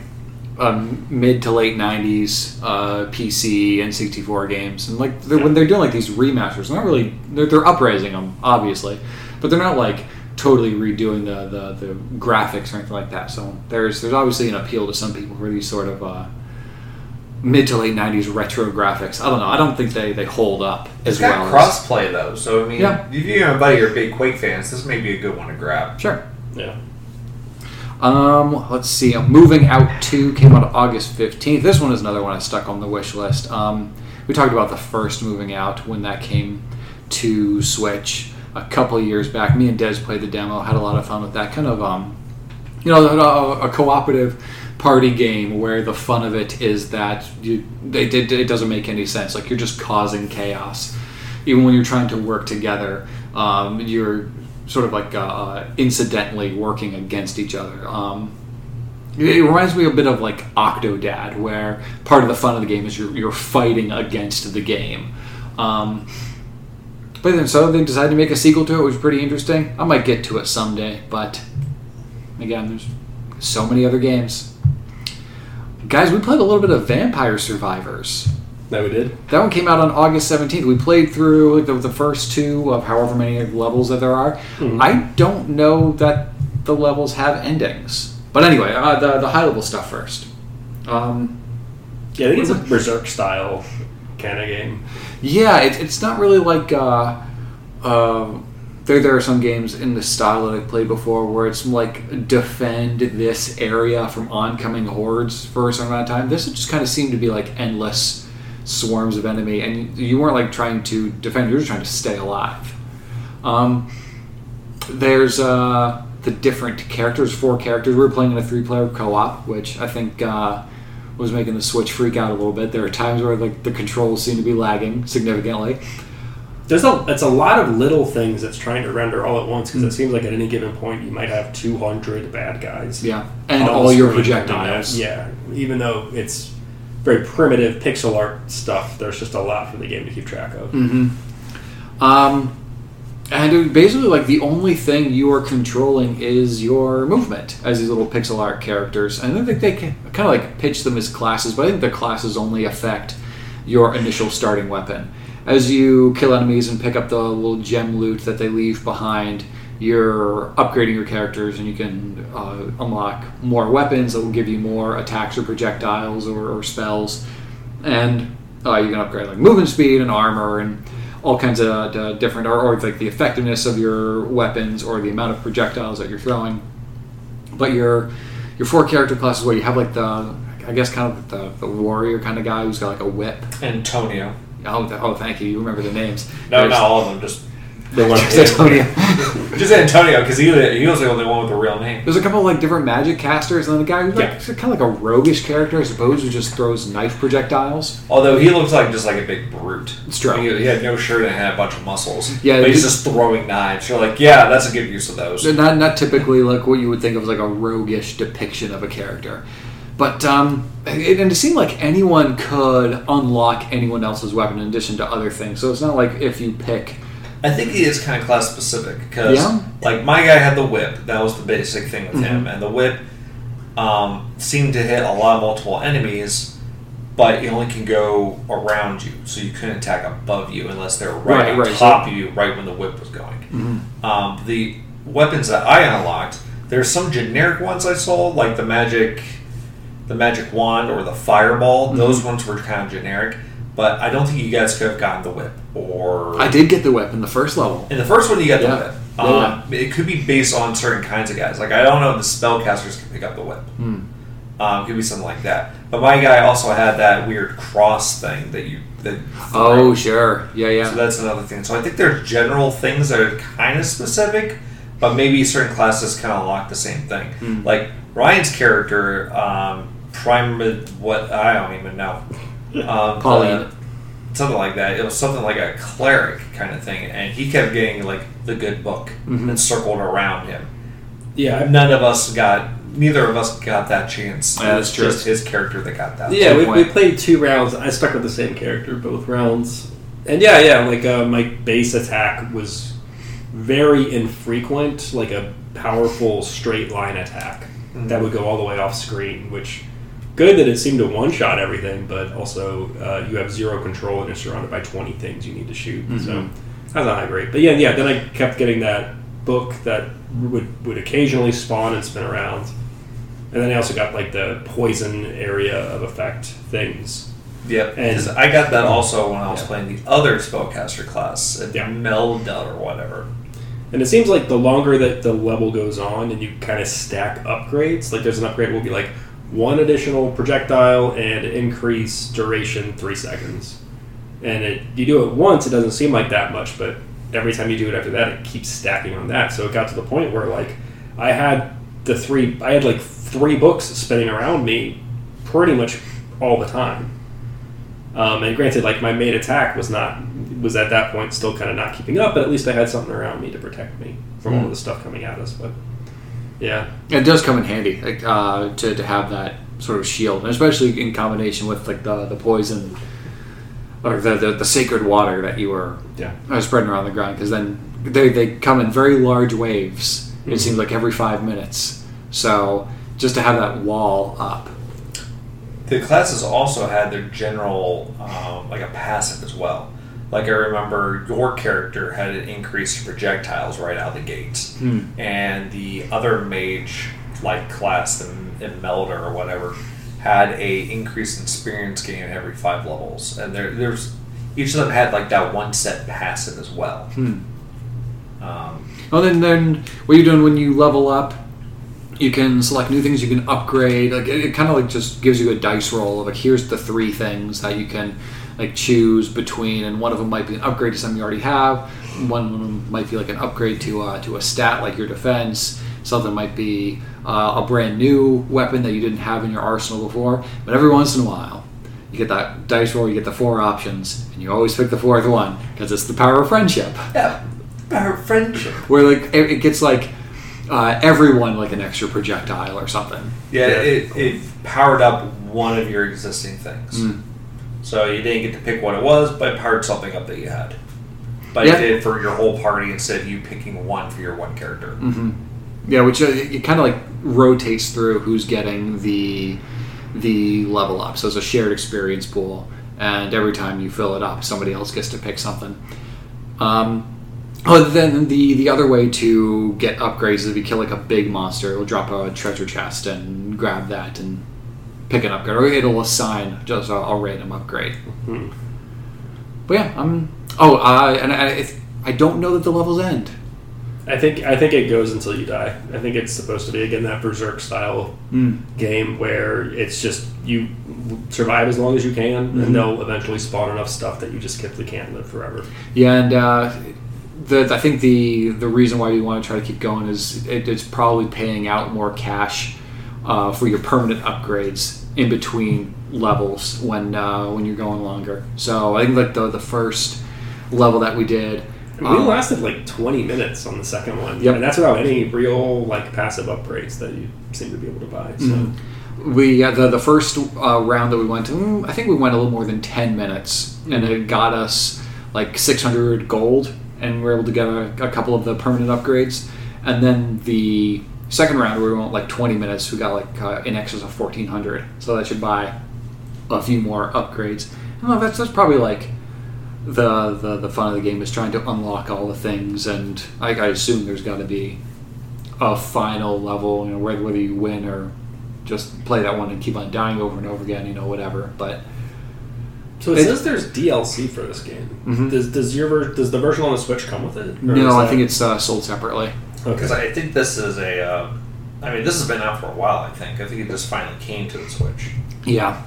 mid to late '90s PC and N64 games, and like when they're doing like these remasters, they're not really they're upraising them obviously, but they're not like totally redoing the graphics or anything like that. So there's obviously an appeal to some people for these sort of mid to late 90s retro graphics. I don't know. I don't think they hold up as well. It's got cross-play, though. So, I mean, if you and a buddy are big Quake fans, this may be a good one to grab. Sure. Yeah. Let's see. Moving Out 2 came out August 15th. This one is another one I stuck on the wish list. we talked about the first moving out when that came to Switch a couple of years back. Me and Dez played the demo, had a lot of fun with that. Kind of, a cooperative party game where the fun of it is that it doesn't make any sense. Like, you're just causing chaos. Even when you're trying to work together, you're sort of like incidentally working against each other. It reminds me a bit of like Octodad, where part of the fun of the game is you're fighting against the game. But then so they decided to make a sequel to it, which was pretty interesting. I might get to it someday, but again, there's so many other games. Guys, we played a little bit of Vampire Survivors. That we did? That one came out on August 17th. We played through the first two of however many levels that there are. Mm-hmm. I don't know that the levels have endings. But anyway, the high-level stuff first. I think it's a Berserk-style kind of game. Yeah, it's not really like... There are some games in the style that I've played before where it's like defend this area from oncoming hordes for a certain amount of time. This just kind of seemed to be like endless... swarms of enemy, and you weren't like trying to defend, you were just trying to stay alive. There's the different characters, 4 characters. We were playing in a 3-player co-op, which I think was making the Switch freak out a little bit. There are times where like the controls seem to be lagging significantly. It's a lot of little things that's trying to render all at once, because it seems like at any given point you might have 200 bad guys. Yeah, and all your projectiles. Yeah, even though it's very primitive pixel art stuff, there's just a lot for the game to keep track of. Mm-hmm. And it basically, like, the only thing you are controlling is your movement as these little pixel art characters. And I think they kind of like pitch them as classes, but I think the classes only affect your initial starting weapon. As you kill enemies and pick up the little gem loot that they leave behind, you're upgrading your characters, and you can unlock more weapons that will give you more attacks or projectiles or spells. And you can upgrade like movement speed and armor and all kinds of different, or like the effectiveness of your weapons or the amount of projectiles that you're throwing. But your 4 character classes, where you have like the, I guess kind of the warrior kind of guy who's got like a whip. Antonio. Oh, thank you. You remember the names. No, not all of them. Just Antonio, because he was the only one with a real name. There's a couple of like different magic casters, and then the guy who's like kind of like a roguish character, I suppose, who just throws knife projectiles. Although he looks like just like a big brute. It's true. He had no shirt and had a bunch of muscles. Yeah, but he's just throwing knives. You're like, yeah, that's a good use of those. Not typically like what you would think of as like a roguish depiction of a character. But it seemed like anyone could unlock anyone else's weapon in addition to other things. So it's not like if you pick. I think he is kind of class specific, because like my guy had the whip. That was the basic thing with him, and the whip seemed to hit a lot of multiple enemies, but it only can go around you, so you couldn't attack above you unless they were right on top of you, right when the whip was going. Mm-hmm. The weapons that I unlocked, there's some generic ones I saw, like the magic wand or the fireball. Mm-hmm. Those ones were kind of generic. But I don't think you guys could have gotten the whip, or... I did get the whip in the first level. In the first one, you got the whip. It could be based on certain kinds of guys. Like, I don't know if the spellcasters can pick up the whip. It could be something like that. But my guy also had that weird cross thing that you... Oh, sure. Yeah. So that's another thing. So I think there's general things that are kind of specific, but maybe certain classes kind of lock the same thing. Mm. Like, Ryan's character, I don't even know... Pauline, something like that. It was something like a cleric kind of thing, and he kept getting like the good book and circled around him. Yeah, neither of us got that chance. That's true. Just his character that got that. Yeah, we played 2 rounds. I stuck with the same character both rounds, and my base attack was very infrequent, like a powerful straight line attack that would go all the way off screen, which. Good that it seemed to one-shot everything, but also you have 0 control and you're surrounded by 20 things you need to shoot. Mm-hmm. So that's not great. But yeah, then I kept getting that book that would occasionally spawn and spin around. And then I also got like the poison area of effect things. Yep, because I got that also when I was playing the other spellcaster class, Melda or whatever. And it seems like the longer that the level goes on and you kind of stack upgrades, like there's an upgrade will be like, 1 additional projectile and increase duration 3 seconds. And it, you do it once, it doesn't seem like that much, but every time you do it after that, it keeps stacking on that. So it got to the point where, like, I had like three books spinning around me pretty much all the time. And granted, like, my main attack was at that point still kind of not keeping up, but at least I had something around me to protect me from all the stuff coming at us. But yeah, it does come in handy, like, to have that sort of shield, and especially in combination with like the poison or the sacred water that you were spreading around the ground, because then they come in very large waves. Mm-hmm. It seems like every 5 minutes. So just to have that wall up. The classes also had their general like a passive as well. Like, I remember your character had an increase in projectiles right out the gates. Hmm. And the other mage-like class, the Melder or whatever, had a increase in experience gain every 5 levels. And there's each of them had, like, that one set passive as well. Hmm. Well, then what you're doing when you level up, you can select new things, you can upgrade. Like, it kind of, like, just gives you a dice roll of, like, here's the 3 things that you can... like choose between, and one of them might be an upgrade to something you already have. One of them might be like an upgrade to a stat like your defense. Something might be a brand new weapon that you didn't have in your arsenal before. But every once in a while, you get that dice roll. You get the 4 options, and you always pick the 4th one because it's the power of friendship. Yeah, power of friendship. Where like it gets like everyone like an extra projectile or something. Yeah, it powered up one of your existing things. Mm. So you didn't get to pick what it was, but it powered something up that you had. But it did for your whole party instead of you picking one for your one character. Mm-hmm. Yeah, which it kind of like rotates through who's getting the level up. So it's a shared experience pool, and every time you fill it up, somebody else gets to pick something. Then the other way to get upgrades is if you kill like a big monster, it'll drop a treasure chest and grab that and pick an upgrade, or it'll assign just a random upgrade. Mm-hmm. But yeah, I don't know that the levels end. I think it goes until you die. I think it's supposed to be again that Berserk style game where it's just you survive as long as you can, mm-hmm. and they'll eventually spawn enough stuff that you just simply can't live forever. Yeah, and I think the reason why you want to try to keep going is it's probably paying out more cash. For your permanent upgrades in between levels when you're going longer. So I think like the first level that we did... we lasted like 20 minutes on the second one. Yep. And that's without any real like passive upgrades that you seem to be able to buy. So. Mm-hmm. We the first round that we went to, I think we went a little more than 10 minutes. Mm-hmm. And it got us like 600 gold. And we were able to get a couple of the permanent upgrades. And then the... second round, we went like 20 minutes. We got like in excess of 1,400. So that should buy a few more upgrades. I don't know, that's probably like the fun of the game is trying to unlock all the things. And I assume there's got to be a final level, you know, whether you win or just play that one and keep on dying over and over again, you know, whatever. But so it says there's DLC for this game. Mm-hmm. Does the version on the Switch come with it? No, I think it's sold separately. Because I think this is a... this has been out for a while, I think. I think it just finally came to the Switch. Yeah.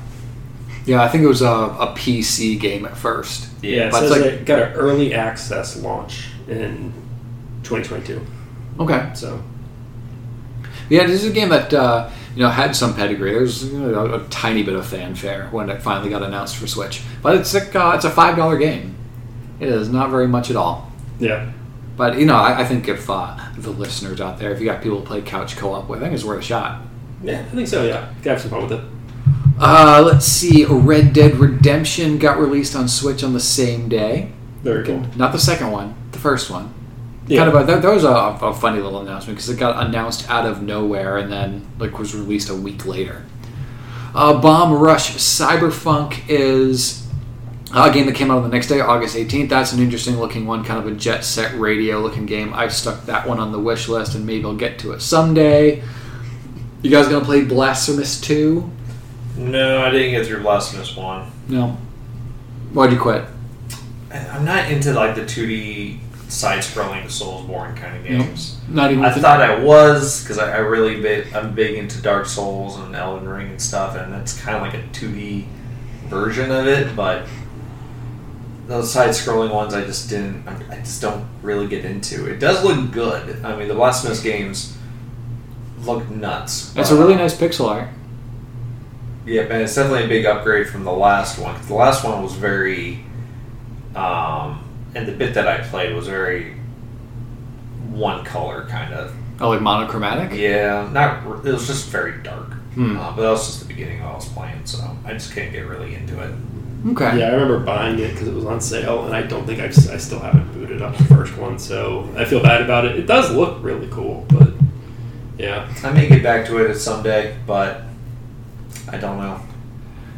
Yeah, I think it was a PC game at first. Yeah, it says it got an early access launch in 2022. Okay. So... yeah, this is a game that, had some pedigree. There was a tiny bit of fanfare when it finally got announced for Switch. But it's a $5 game. It is not very much at all. Yeah. But, I think if the listeners out there, if you got people to play couch co-op with, I think it's worth a shot. Yeah, I think so, yeah. You can have some fun with it. Let's see. Red Dead Redemption got released on Switch on the same day. Very cool. Not the second one. The first one. Yeah. Kind of that was a funny little announcement because it got announced out of nowhere and then like was released a week later. Bomb Rush Cyberpunk is... a game that came out on the next day, August 18th. That's an interesting looking one, kind of a Jet Set Radio looking game. I've stuck that one on the wish list, and maybe I'll get to it someday. You guys going to play Blasphemous 2? No, I didn't get through Blasphemous 1. No. Why'd you quit? I'm not into like the 2D side-scrolling Soulsborne kind of games. Nope. Not even. I thought I was, because I'm big into Dark Souls and Elden Ring and stuff, and that's kind of like a 2D version of it, but... those side-scrolling ones I just didn't. I just don't really get into. It does look good. I mean, the Blasphemous games look nuts. That's a really nice pixel art. Yeah, man, it's definitely a big upgrade from the last one. 'Cause the last one was very, and the bit that I played was very one color kind of. Oh, like monochromatic? Yeah, not. It was just very dark. But that was just the beginning I was playing, so I just can't get really into it. Okay. Yeah, I remember buying it because it was on sale, and I don't think I still haven't booted up the first one, so I feel bad about it. It does look really cool, but yeah. I may get back to it someday, but I don't know.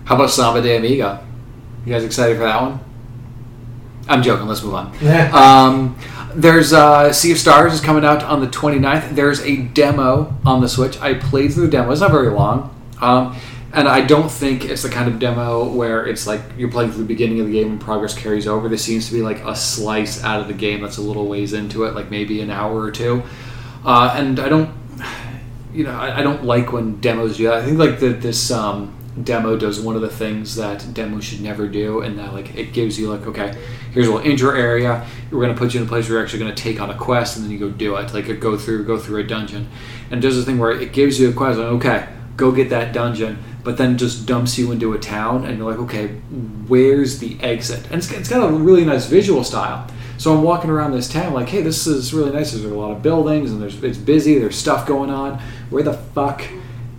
How about Samba de Amiga? You guys excited for that one? I'm joking. Let's move on. There's Sea of Stars is coming out on the 29th. There's a demo on the Switch. I played through the demo. It's not very long. And I don't think it's the kind of demo where it's like you're playing through the beginning of the game and progress carries over. There seems to be like a slice out of the game that's a little ways into it, like maybe an hour or two. And I don't, you know, I don't like when demos do that. I think like this demo does one of the things that demos should never do, and that like it gives you like, okay, here's a little intro area. We're going to put you in a place where you're actually going to take on a quest, and then you go do it. Like go through a dungeon, and it does this thing where it gives you a quest. Like, okay, go get that dungeon. But then just dumps you into a town, and you're like, okay, where's the exit? And it's got a really nice visual style. So I'm walking around this town like, hey, this is really nice. There's a lot of buildings, and it's busy. There's stuff going on. Where the fuck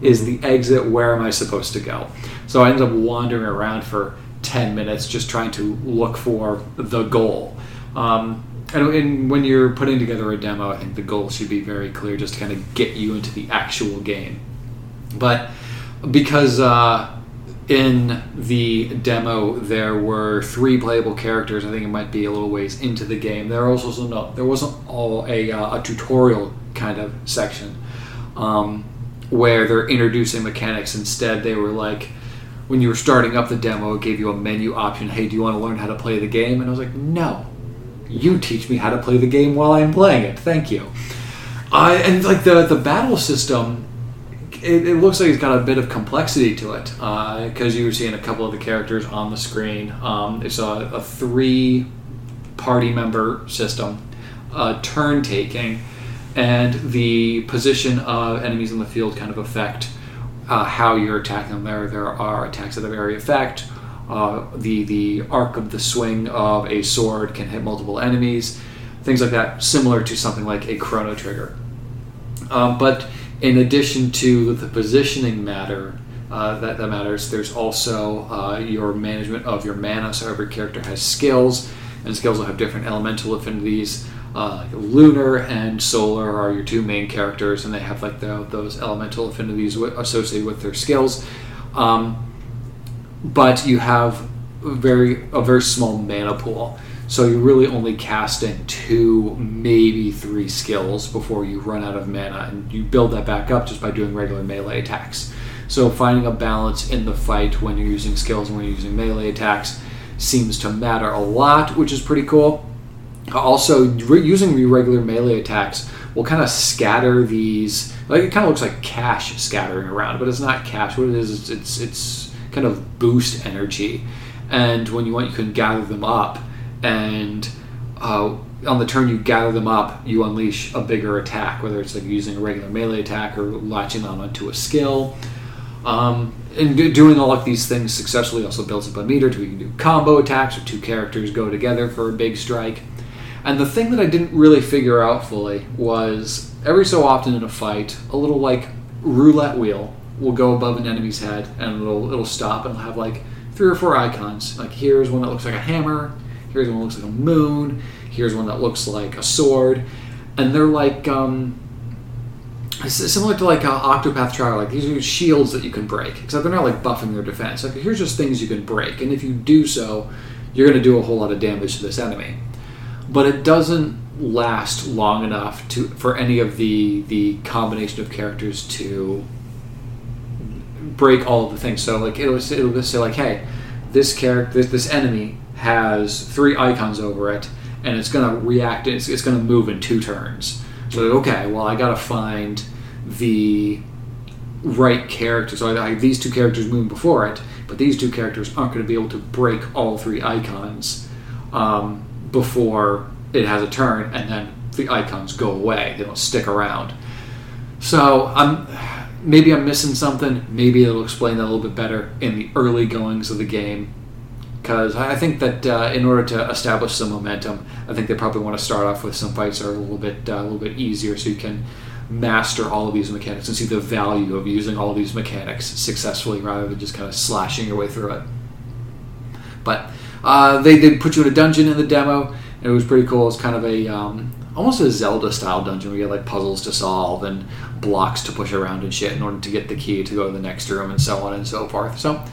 is the exit? Where am I supposed to go? So I ended up wandering around for 10 minutes just trying to look for the goal. And when you're putting together a demo, I think the goal should be very clear just to kind of get you into the actual game. But because in the demo there were 3 playable characters, I think it might be a little ways into the game. There wasn't all a tutorial kind of section where they're introducing mechanics. Instead, they were like, when you were starting up the demo, it gave you a menu option. Hey, do you want to learn how to play the game? And I was like, no, you teach me how to play the game while I'm playing it. Thank you. And like the battle system. It looks like it's got a bit of complexity to it because you were seeing a couple of the characters on the screen. It's a 3-party member system, turn taking, and the position of enemies in the field kind of affect how you're attacking them. There are attacks that very affect. The arc of the swing of a sword can hit multiple enemies, things like that, similar to something like a Chrono Trigger. But in addition to the positioning matter that matters, there's also your management of your mana. So every character has skills, and skills will have different elemental affinities. Lunar and solar are your 2 main characters, and they have like those elemental affinities associated with their skills. But you have a very small mana pool. So you're really only casting 2, maybe 3 skills before you run out of mana, and you build that back up just by doing regular melee attacks. So finding a balance in the fight when you're using skills and when you're using melee attacks seems to matter a lot, which is pretty cool. Also, using regular melee attacks will kind of scatter these, like it kind of looks like cash scattering around, but it's not cash. What it is, it's kind of boost energy, and when you want, you can gather them up. And on the turn you gather them up, you unleash a bigger attack, whether it's like using a regular melee attack or latching onto a skill. And doing all of these things successfully also builds up a meter to where you can do combo attacks where 2 characters go together for a big strike. And the thing that I didn't really figure out fully was every so often in a fight, a little like roulette wheel will go above an enemy's head and it'll stop and it'll have like 3 or 4 icons. Like here's one that looks like a hammer. Here's one that looks like a moon. Here's one that looks like a sword. And they're like, similar to like an Octopath Traveler. Like these are shields that you can break. Except they're not like buffing their defense. Like here's just things you can break. And if you do so, you're going to do a whole lot of damage to this enemy. But it doesn't last long enough for any of the combination of characters to break all of the things. So like it'll just say like, hey, this character, this enemy has 3 icons over it, and it's going to react. It's going to move in 2 turns. So okay, well I got to find the right character. So these 2 characters move before it, but these 2 characters aren't going to be able to break all 3 icons before it has a turn, and then the icons go away. They don't stick around. So maybe I'm missing something. Maybe it'll explain that a little bit better in the early goings of the game. Because I think that in order to establish some momentum, I think they probably want to start off with some fights that are a little bit easier, so you can master all of these mechanics and see the value of using all of these mechanics successfully rather than just kind of slashing your way through it. But they did put you in a dungeon in the demo, and it was pretty cool. It's kind of a almost a Zelda-style dungeon where you had like puzzles to solve and blocks to push around and shit in order to get the key to go to the next room and so on and so forth. So.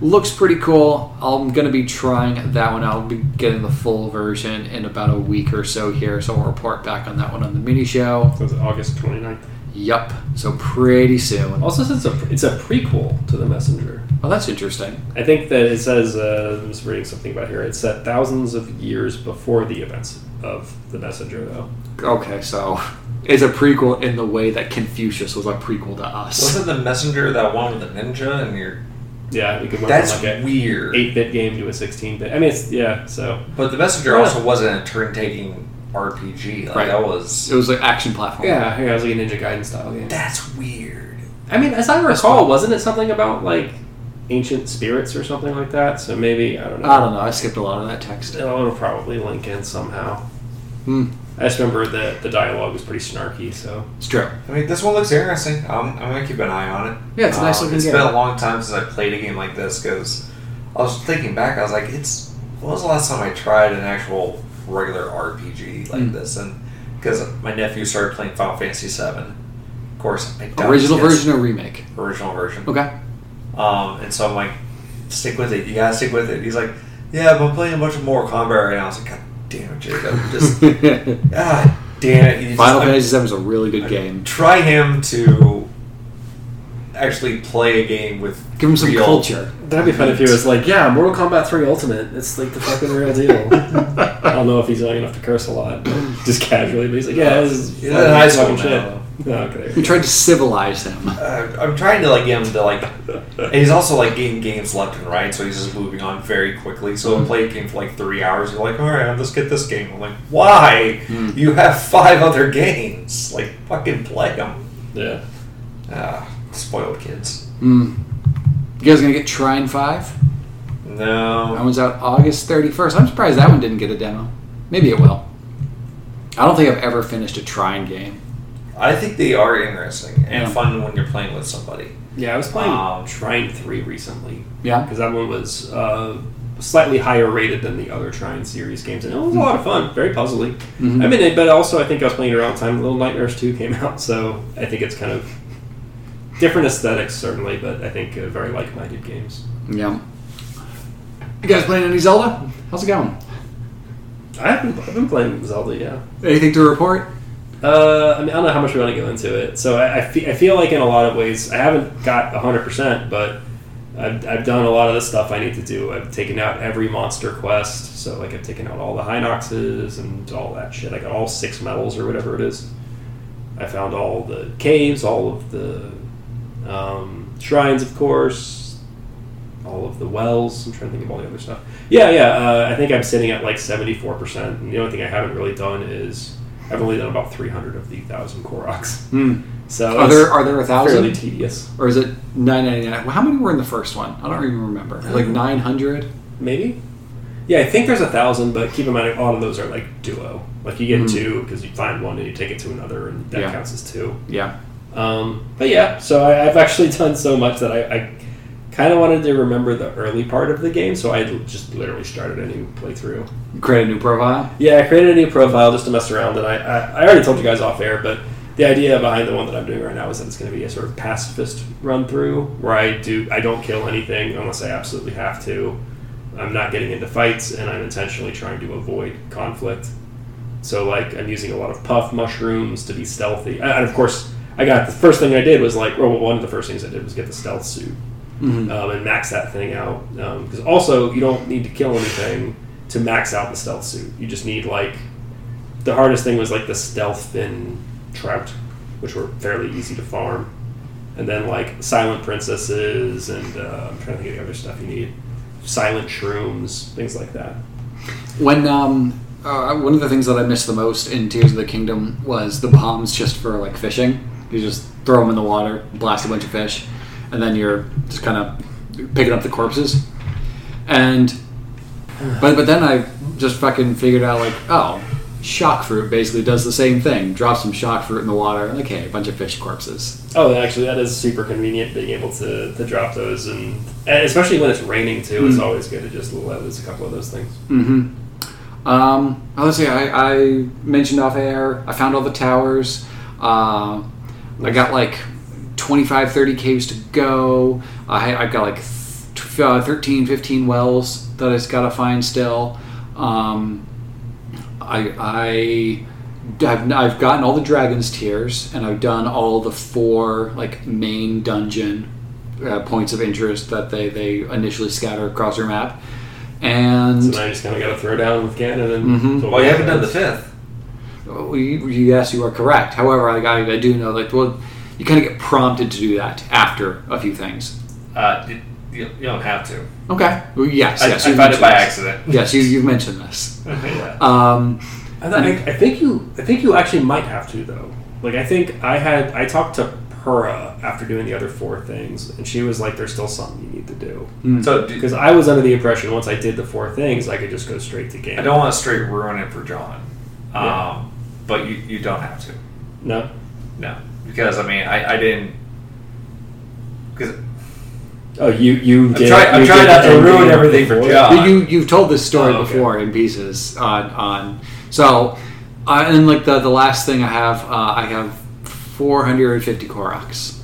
Looks pretty cool. I'm going to be trying that one. I'll be getting the full version in about a week or so here, so I'll report back on that one on the mini show. So it's August 29th. Yep. So pretty soon. Also, since it's a prequel to The Messenger. Oh, that's interesting. I think that it says, I'm just reading something about here, it's set thousands of years before the events of The Messenger, though. Okay, so it's a prequel in the way that Confucius was a prequel to us. Wasn't The Messenger that one with the ninja and your... Yeah, we could went from like a weird 8-bit game to a 16-bit. I mean, it's, yeah, so... But The Messenger also wasn't a turn-taking RPG. Like, right. That was... It was like action platform. Yeah, it was like a Ninja Gaiden style game. That's weird. I mean, as I recall, wasn't it something about, like, ancient spirits or something like that? So maybe, I don't know, I skipped a lot of that text. It'll probably link in somehow. I just remember that the dialogue was pretty snarky, so... It's true. I mean, this one looks interesting. I'm going to keep an eye on it. Yeah, it's a nice looking game. It's been a long time since I played a game like this, because I was thinking back, I was like, when was the last time I tried an actual regular RPG like this? And because my nephew started playing Final Fantasy VII. Of course, I don't... Original version or remake? Original version. Okay. And so I'm like, stick with it. You got to stick with it. He's like, yeah, but I'm playing a bunch of Mortal Kombat right now. I was like, God damn it, Jacob. Just, damn it. Final Fantasy VII is a really good game. Try him to actually play a game with... Give him some culture. That'd be fun if he was like, yeah, Mortal Kombat 3 Ultimate. It's like the fucking real deal. I don't know if he's young enough to curse a lot. Just casually, but he's like, yeah, this is nice fucking shit. Oh, okay. We tried to civilize him. I'm trying to like get him to like... And he's also like getting games left and right, so he's just moving on very quickly. So he'll play a game for like 3 hours. You're like, all right, let's get this game. I'm like, why? You have 5 other games. Like, fucking play them. Yeah. Spoiled kids. You guys gonna get Trine 5? No. That one's out August 31st. I'm surprised that one didn't get a demo. Maybe it will. I don't think I've ever finished a Trine game. I think they are interesting and fun when you're playing with somebody. Yeah, I was playing Trine 3 recently. Yeah? Because that one was slightly higher rated than the other Trine series games, and it was a lot of fun. Very puzzly. Mm-hmm. I mean, but also I think I was playing around the time Little Nightmares 2 came out, so I think it's kind of different aesthetics, certainly, but I think very like-minded games. Yeah. You guys playing any Zelda? How's it going? I've been playing Zelda, yeah. Anything to report? I mean, I don't know how much we want to go into it. So I feel like in a lot of ways, I haven't got 100%, but I've done a lot of the stuff I need to do. I've taken out every monster quest. So like I've taken out all the Hinoxes and all that shit. I got all 6 medals or whatever it is. I found all the caves, all of the shrines, of course, all of the wells. I'm trying to think of all the other stuff. I think I'm sitting at like 74%. And the only thing I haven't really done is... I've only done about 300 of the 1,000 Koroks. So are there 1,000? Fairly tedious. Or is it 999? Well, how many were in the first one? I don't even remember. Like 900? Maybe? Yeah, I think there's 1,000, but keep in mind all of those are like duo. Like you get 2 because you find one and you take it to another, and that counts as 2. Yeah. But yeah, so I've actually done so much that I kind of wanted to remember the early part of the game, so I just literally started a new playthrough. Create a new profile? Yeah, I created a new profile just to mess around, and I already told you guys off air, but the idea behind the one that I'm doing right now is that it's going to be a sort of pacifist run-through, where I don't kill anything unless I absolutely have to. I'm not getting into fights, and I'm intentionally trying to avoid conflict. So, like, I'm using a lot of puff mushrooms to be stealthy. And, of course, the first thing I did was, like, well, one of the first things I did was get the stealth suit. And max that thing out, because also you don't need to kill anything to max out the stealth suit. You just need like the hardest thing was like the stealth fin trout, which were fairly easy to farm, and then like silent princesses and I'm trying to think of the other stuff you need, silent shrooms, things like that. When one of the things that I missed the most in Tears of the Kingdom was the bombs just for like fishing. You just throw them in the water, blast a bunch of fish, and then you're just kind of picking up the corpses. And but then I just fucking figured out like, oh, shock fruit basically does the same thing. Drop some shock fruit in the water. Like, hey, a bunch of fish corpses. Oh, actually, that is super convenient being able to drop those, and especially when it's raining too. Mm-hmm. It's always good to just let loose a couple of those things. Mm-hmm. Let's see. I mentioned off air. I found all the towers. I got like 25, 30 caves to go. I've got like 13, 15 wells that I just gotta find still. I've gotten all the dragon's tears, and I've done all the 4 like main dungeon points of interest that they initially scatter across your map. And so now you just kind of got to throw down with Ganon. And mm-hmm. So you haven't done the 5th. Yes, you are correct. However, I do know that you kind of get prompted to do that after a few things. You don't have to. Okay. Well, yes. I found it by accident. Yes, you've mentioned this. Yeah. I think you actually might have to though. Like I talked to Pura after doing the other 4 things, and she was like, "There's still something you need to do." Mm. So because I was under the impression once I did the 4 things, I could just go straight to game. I don't want to straight ruin it for John. Yeah. But you don't have to. No. Because, I mean, I didn't... Because... Oh, you did. I'm trying not to ruin everything for John. You've told this story before in pieces. And like the last thing I have 450 Koroks.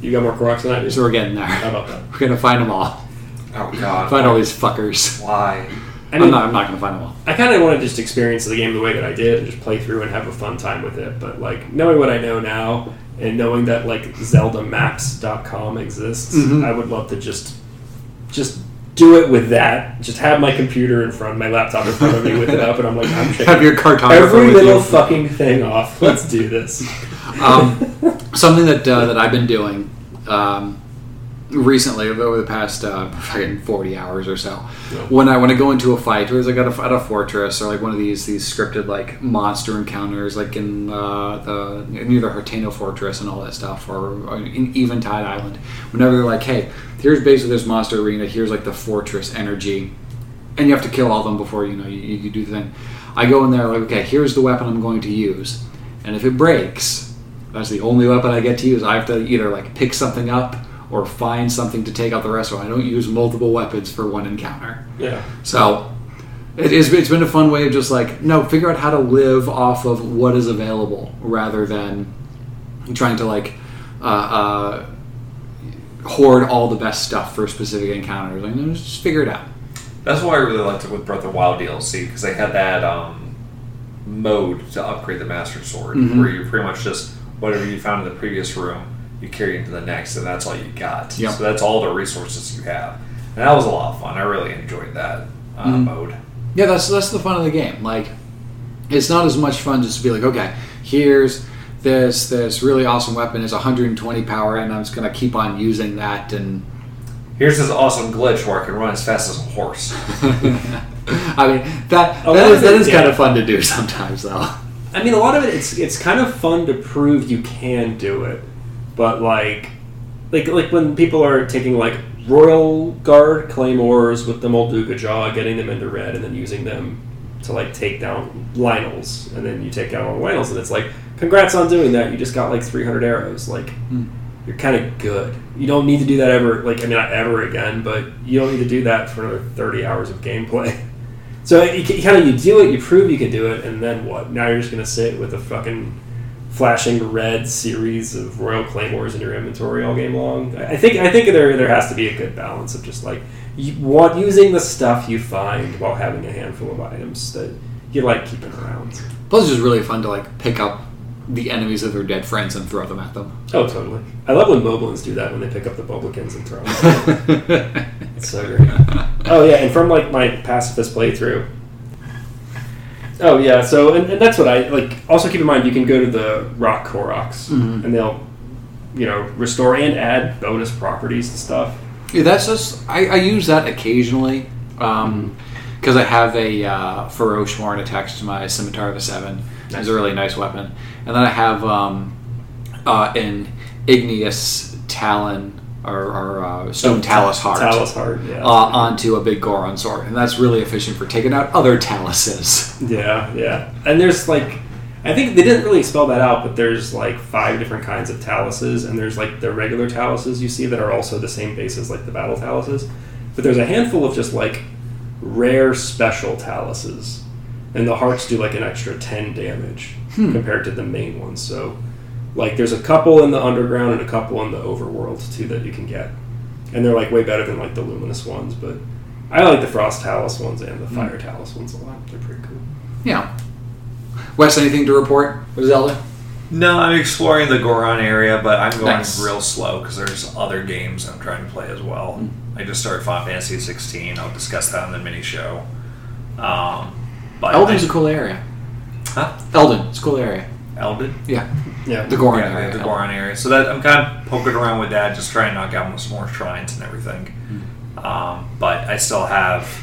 You got more Koroks than I do. So we're getting there. How about that? We're going to find them all. Oh, God. Find all these fuckers. Why? I'm not going to find them all. I kind of want to just experience the game the way that I did and just play through and have a fun time with it. But, like, knowing what I know now and knowing that, like, ZeldaMaps.com exists, mm-hmm. I would love to just do it with that. Just have my computer in front, my laptop in front of me with it up, and I'm like, I'm checking have your cartographer every little fucking thing off. Let's do this. Something that I've been doing... recently, over the past fucking 40 hours or so, yep. when I go into a fight, or like at a fortress, or like one of these scripted like monster encounters, like in the near the Hartano Fortress and all that stuff, or in Eventide Island, whenever they're like, hey, here's basically this monster arena, here's like the fortress energy, and you have to kill all of them before you do the thing. I go in there like, okay, here's the weapon I'm going to use, and if it breaks, that's the only weapon I get to use. I have to either like pick something up or find something to take out the rest of them. I don't use multiple weapons for one encounter. Yeah. So it's been a fun way of just like, no, figure out how to live off of what is available rather than trying to like hoard all the best stuff for specific encounters. Like, no, just figure it out. That's why I really liked it with Breath of the Wild DLC, because they had that mode to upgrade the Master Sword, mm-hmm. where you pretty much just whatever you found in the previous room, you carry into the next, and that's all you got. Yep. So that's all the resources you have, and that was a lot of fun. I really enjoyed that mode. Yeah, that's the fun of the game. Like, it's not as much fun just to be like, okay, here's this really awesome weapon. It's 120 power, and I'm just gonna keep on using that. And here's this awesome glitch where I can run as fast as a horse. I mean, that is kind of fun to do sometimes, though. I mean, a lot of it, it's kind of fun to prove you can do it. But like when people are taking like Royal Guard claymores with the Molduga Jaw, getting them into red, and then using them to like take down Lynels, and then you take down all the Lynels, and it's like, congrats on doing that. You just got like 300 arrows. Like, you're kind of good. You don't need to do that ever. Like, I mean, not ever again, but you don't need to do that for another 30 hours of gameplay. So you do it, you prove you can do it, and then what? Now you're just gonna sit with a fucking flashing red series of Royal Claymores in your inventory all game long. I think there has to be a good balance of just like using the stuff you find while having a handful of items that you like keeping around. Plus, it's just really fun to like pick up the enemies of their dead friends and throw them at them. Oh, totally. I love when Boblins do that, when they pick up the Boblikins and throw them at them. It's so great. Oh yeah, and from like my pacifist playthrough. Oh, yeah, so, and that's what I, like, also keep in mind, you can go to the Rock Koroks, mm-hmm. and they'll, you know, restore and add bonus properties and stuff. Yeah, that's just, I use that occasionally, because I have a Feroce horn attached to my Scimitar of a Seven. Nice. It's a really nice weapon. And then I have an Igneous Talon or Stone Talus Heart, yeah. Onto a big Goron sword, and that's really efficient for taking out other Taluses. Yeah, yeah. And there's like, I think they didn't really spell that out, but there's like 5 different kinds of Taluses, and there's like the regular Taluses you see that are also the same base as like the battle Taluses, but there's a handful of just like rare special Taluses, and the hearts do like an extra 10 damage compared to the main ones. So like there's a couple in the underground and a couple in the overworld too that you can get, and they're like way better than like the luminous ones, but I like the frost Talus ones and the fire Talus ones a lot. They're pretty cool. Yeah. Wes, anything to report with Zelda? No, I'm exploring the Goron area, but I'm going real slow because there's other games I'm trying to play as well. I just started Final Fantasy 16. I'll discuss that on the mini show. But Elden's a cool area. Huh? Elden. It's a cool area. Elden? Yeah. Yeah. The Goron area. The Goron area. So that I'm kind of poking around with that, just trying to knock out some more shrines and everything. But I still have...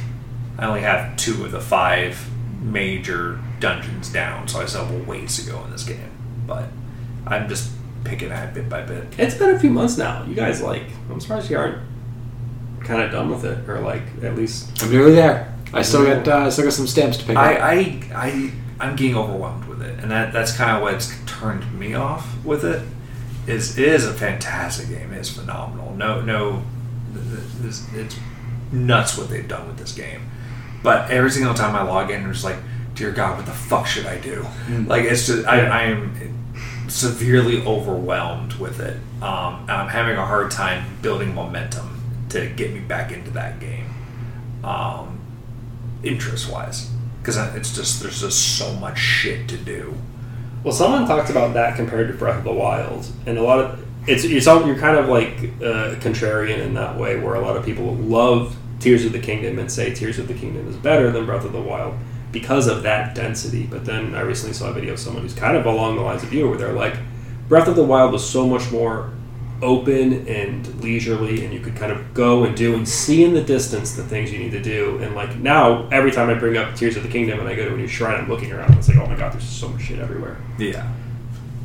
I only have 2 of the 5 major... dungeons down, so I still have a ways to go in this game, but I'm just picking at it bit by bit. It's been a few months now. You guys, like, I'm surprised you aren't kind of done with it, or like at least I'm nearly there. I still got some stamps to pick up. I'm getting overwhelmed with it, and that's kind of what's turned me off with it. It is a fantastic game. It's phenomenal. No, it's nuts what they've done with this game. But every single time I log in, there's like, dear God, what the fuck should I do? Like, it's just, I am severely overwhelmed with it. And I'm having a hard time building momentum to get me back into that game, interest-wise. Because it's just, there's just so much shit to do. Well, someone talked about that compared to Breath of the Wild. And a lot of, you're kind of like contrarian in that way, where a lot of people love Tears of the Kingdom and say Tears of the Kingdom is better than Breath of the Wild, because of that density. But then I recently saw a video of someone who's kind of along the lines of you, where they're like, Breath of the Wild was so much more open and leisurely, and you could kind of go and do and see in the distance the things you need to do. And like, now every time I bring up Tears of the Kingdom and I go to a new shrine, I'm looking around and it's like, oh my God, there's so much shit everywhere. Yeah.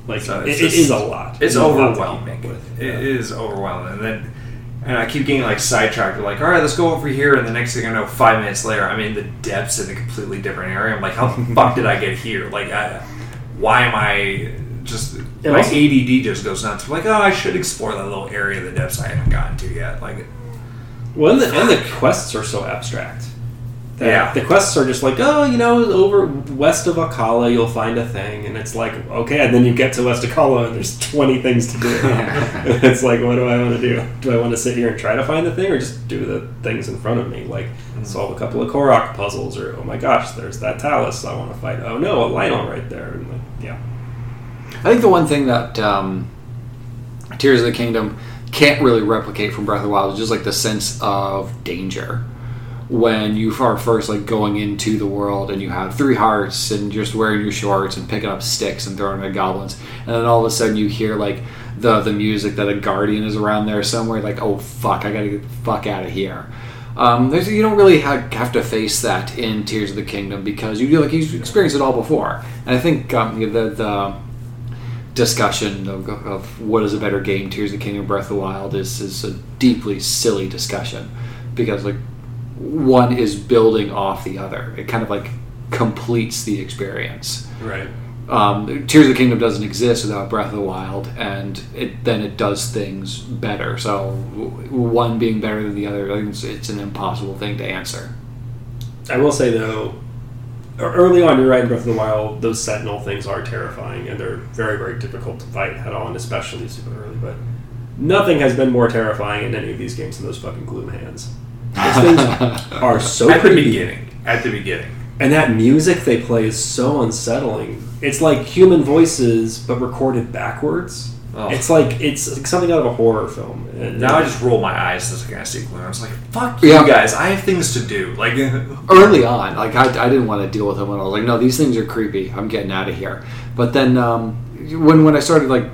Like, so it is a lot. It's overwhelming. It is overwhelming. And then, and I keep getting, like, sidetracked. We're like, all right, let's go over here. And the next thing I know, 5 minutes later, I'm in the depths in a completely different area. I'm like, how the fuck did I get here? Like, why am I just... My ADD just goes nuts. I'm like, oh, I should explore that little area of the depths I haven't gotten to yet. Like, well, and the quests are so abstract. Yeah. The quests are just like, oh, you know, over west of Akala, you'll find a thing. And it's like, okay, and then you get to west Akala and there's 20 things to do. It's like, what do I want to do? Do I want to sit here and try to find the thing, or just do the things in front of me? Like, solve a couple of Korok puzzles, or, oh my gosh, there's that Talus I want to fight. Oh no, a Lionel right there. And like, yeah. I think the one thing that Tears of the Kingdom can't really replicate from Breath of the Wild is just like the sense of danger. When you are first like going into the world and you have 3 hearts and you're just wearing your shorts and picking up sticks and throwing them at goblins, and then all of a sudden you hear like the music that a guardian is around there somewhere, like, oh fuck, I gotta get the fuck out of here. You don't really have to face that in Tears of the Kingdom, because you've experienced it all before. And I think the discussion of what is a better game, Tears of the Kingdom or Breath of the Wild, is a deeply silly discussion, because like, one is building off the other. It kind of like completes the experience. Right. Tears of the Kingdom doesn't exist without Breath of the Wild, and it does things better. So one being better than the other, it's an impossible thing to answer. I will say though, early on, you're right, in Breath of the Wild, those sentinel things are terrifying, and they're very, very difficult to fight head on, especially super early. But nothing has been more terrifying in any of these games than those fucking gloom hands. Those things are so creepy. At the beginning. And that music they play is so unsettling. It's like human voices, but recorded backwards. Oh. It's like something out of a horror film. And now I just roll my eyes as I see gloom. I was like, fuck you guys, I have things to do. Like early on, like I didn't want to deal with them at all. I was like, no, these things are creepy. I'm getting out of here. But then when I started like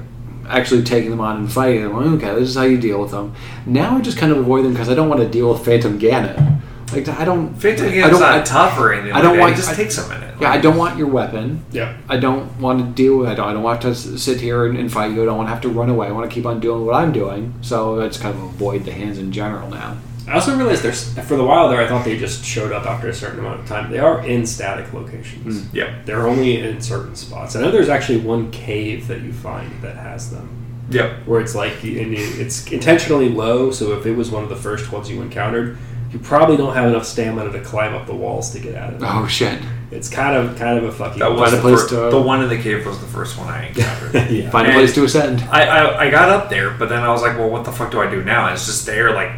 actually taking them on and fighting them, okay, this is how you deal with them. Now I just kind of avoid them because I don't want to deal with Phantom Ganon. Like I don't. Victim game's not tough or anything. I don't want. It just takes a minute. Yeah, I don't want your weapon. Yeah. I don't want to deal with it. I don't want to sit here and fight you. I don't want to have to run away. I want to keep on doing what I'm doing. So it's kind of avoid the hands in general now. I also realized there's for the while there, I thought they just showed up after a certain amount of time. They are in static locations. Mm. Yeah. They're only in certain spots. I know there's actually one cave that you find that has them. Yeah. Where it's like, it's intentionally low, so if it was one of the first ones you encountered, you probably don't have enough stamina to climb up the walls to get out of it. Oh shit! It's kind of a fucking. That was the one in the cave was the first one I encountered. Yeah. Find a place to ascend. I got up there, but then I was like, well, what the fuck do I do now? And it's just there, like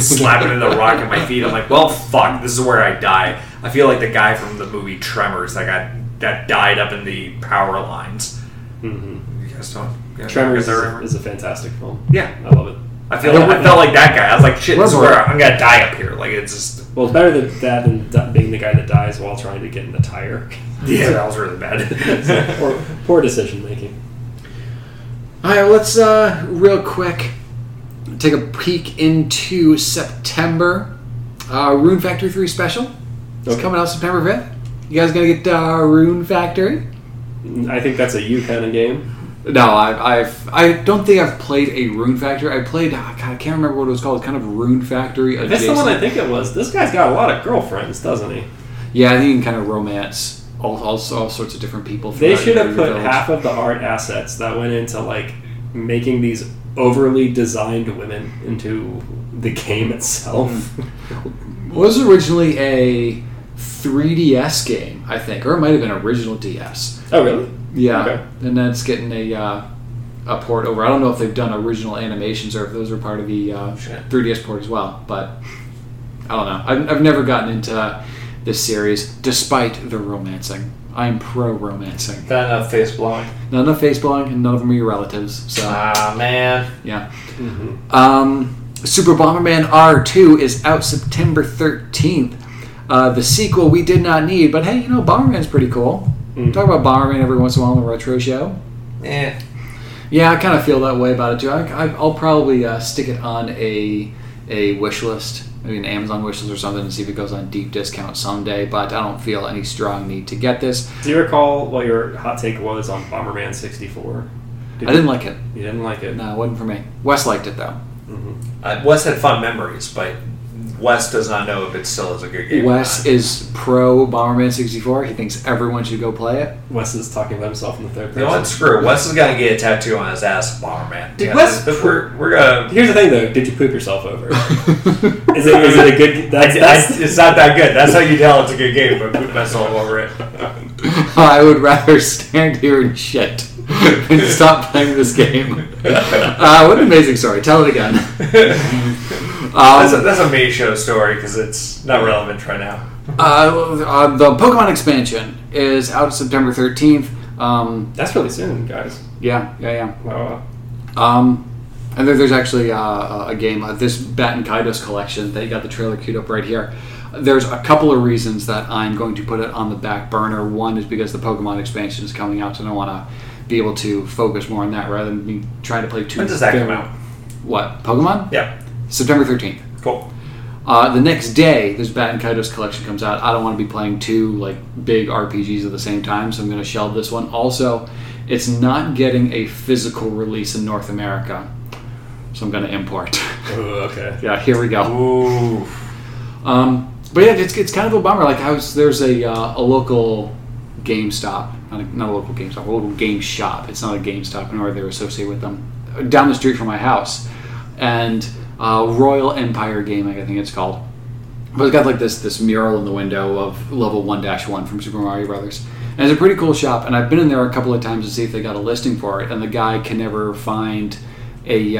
slapping in the rock at my feet. I'm like, well, fuck, this is where I die. I feel like the guy from the movie Tremors that died up in the power lines. Mm-hmm. You guys don't. Yeah, Tremors is a fantastic film. Yeah, I love it. I felt like that guy. I was like, shit, this is where I'm going to die up here. Like, it's just... Well, it's better than that than being the guy that dies while trying to get in the tire. Yeah, that was really bad. Or poor decision making. All right, let's real quick take a peek into September. Rune Factory 3 Special. It's coming out September 5th. You guys going to get Rune Factory? I think that's a you kind of game. No, I don't think I've played a Rune Factory. I played, I can't remember what it was called. It's kind of Rune Factory adjacent. That's the one I think it was. This guy's got a lot of girlfriends, doesn't he? Yeah, I think he can kind of romance all sorts of different people. They should have put half of the art assets that went into like making these overly designed women into the game itself. It was originally a 3DS game, I think, or it might have been original DS. Oh, really? Yeah, okay. And that's getting a port over. I don't know if they've done original animations or if those are part of the 3DS port as well, but I don't know. I've never gotten into this series, despite the romancing. I'm pro-romancing. Not enough face-blowing. Not enough face-blowing, and none of them are your relatives. So. Ah, man. Yeah. Mm-hmm. Super Bomberman R2 is out September 13th. The sequel we did not need, but hey, Bomberman's pretty cool. Mm-hmm. Talk about Bomberman every once in a while on the retro show. Yeah, I kind of feel that way about it too. I'll probably stick it on a wish list, maybe an Amazon wish list or something, and see if it goes on deep discount someday. But I don't feel any strong need to get this. Do you recall what your hot take was on Bomberman 64? I didn't like it. You didn't like it? No, it wasn't for me. Wes liked it though. Mm-hmm. Wes had fun memories, but. Wes does not know if it still is a good game. Wes is pro Bomberman 64. He thinks everyone should go play it. Wes is talking about himself in the third person. You know what? Screw it. Wes is going to get a tattoo on his ass, Bomberman. Did Wes? We're gonna... Here's the thing, though. Did you poop yourself over? Is it a good game? It's not that good. That's how you tell it's a good game, but poop myself over it. I would rather stand here and shit than stop playing this game. What an amazing story. Tell it again. That's a May show story because it's not relevant right now. The Pokemon expansion is out September 13th. That's really soon, guys. Yeah. Wow. And there's actually a game, this Bat and Kaidos collection. They got the trailer queued up right here. There's a couple of reasons that I'm going to put it on the back burner. One is because the Pokemon expansion is coming out, and I want to be able to focus more on that rather than me trying to play two. When does that come out? What, Pokemon? Yeah. September 13th. Cool. The next day, this Bat and Kaidos collection comes out. I don't want to be playing two big RPGs at the same time, so I'm going to shelve this one. Also, it's not getting a physical release in North America, so I'm going to import. Ooh, okay. Yeah, here we go. Ooh. But yeah, it's kind of a bummer. There's a local GameStop, not a local GameStop, a local game shop. It's not a GameStop, nor are they associated with them. Down the street from my house, and. Royal Empire Gaming, I think it's called. But it's got this mural in the window of level 1-1 from Super Mario Brothers. And it's a pretty cool shop, and I've been in there a couple of times to see if they got a listing for it, and the guy can never find a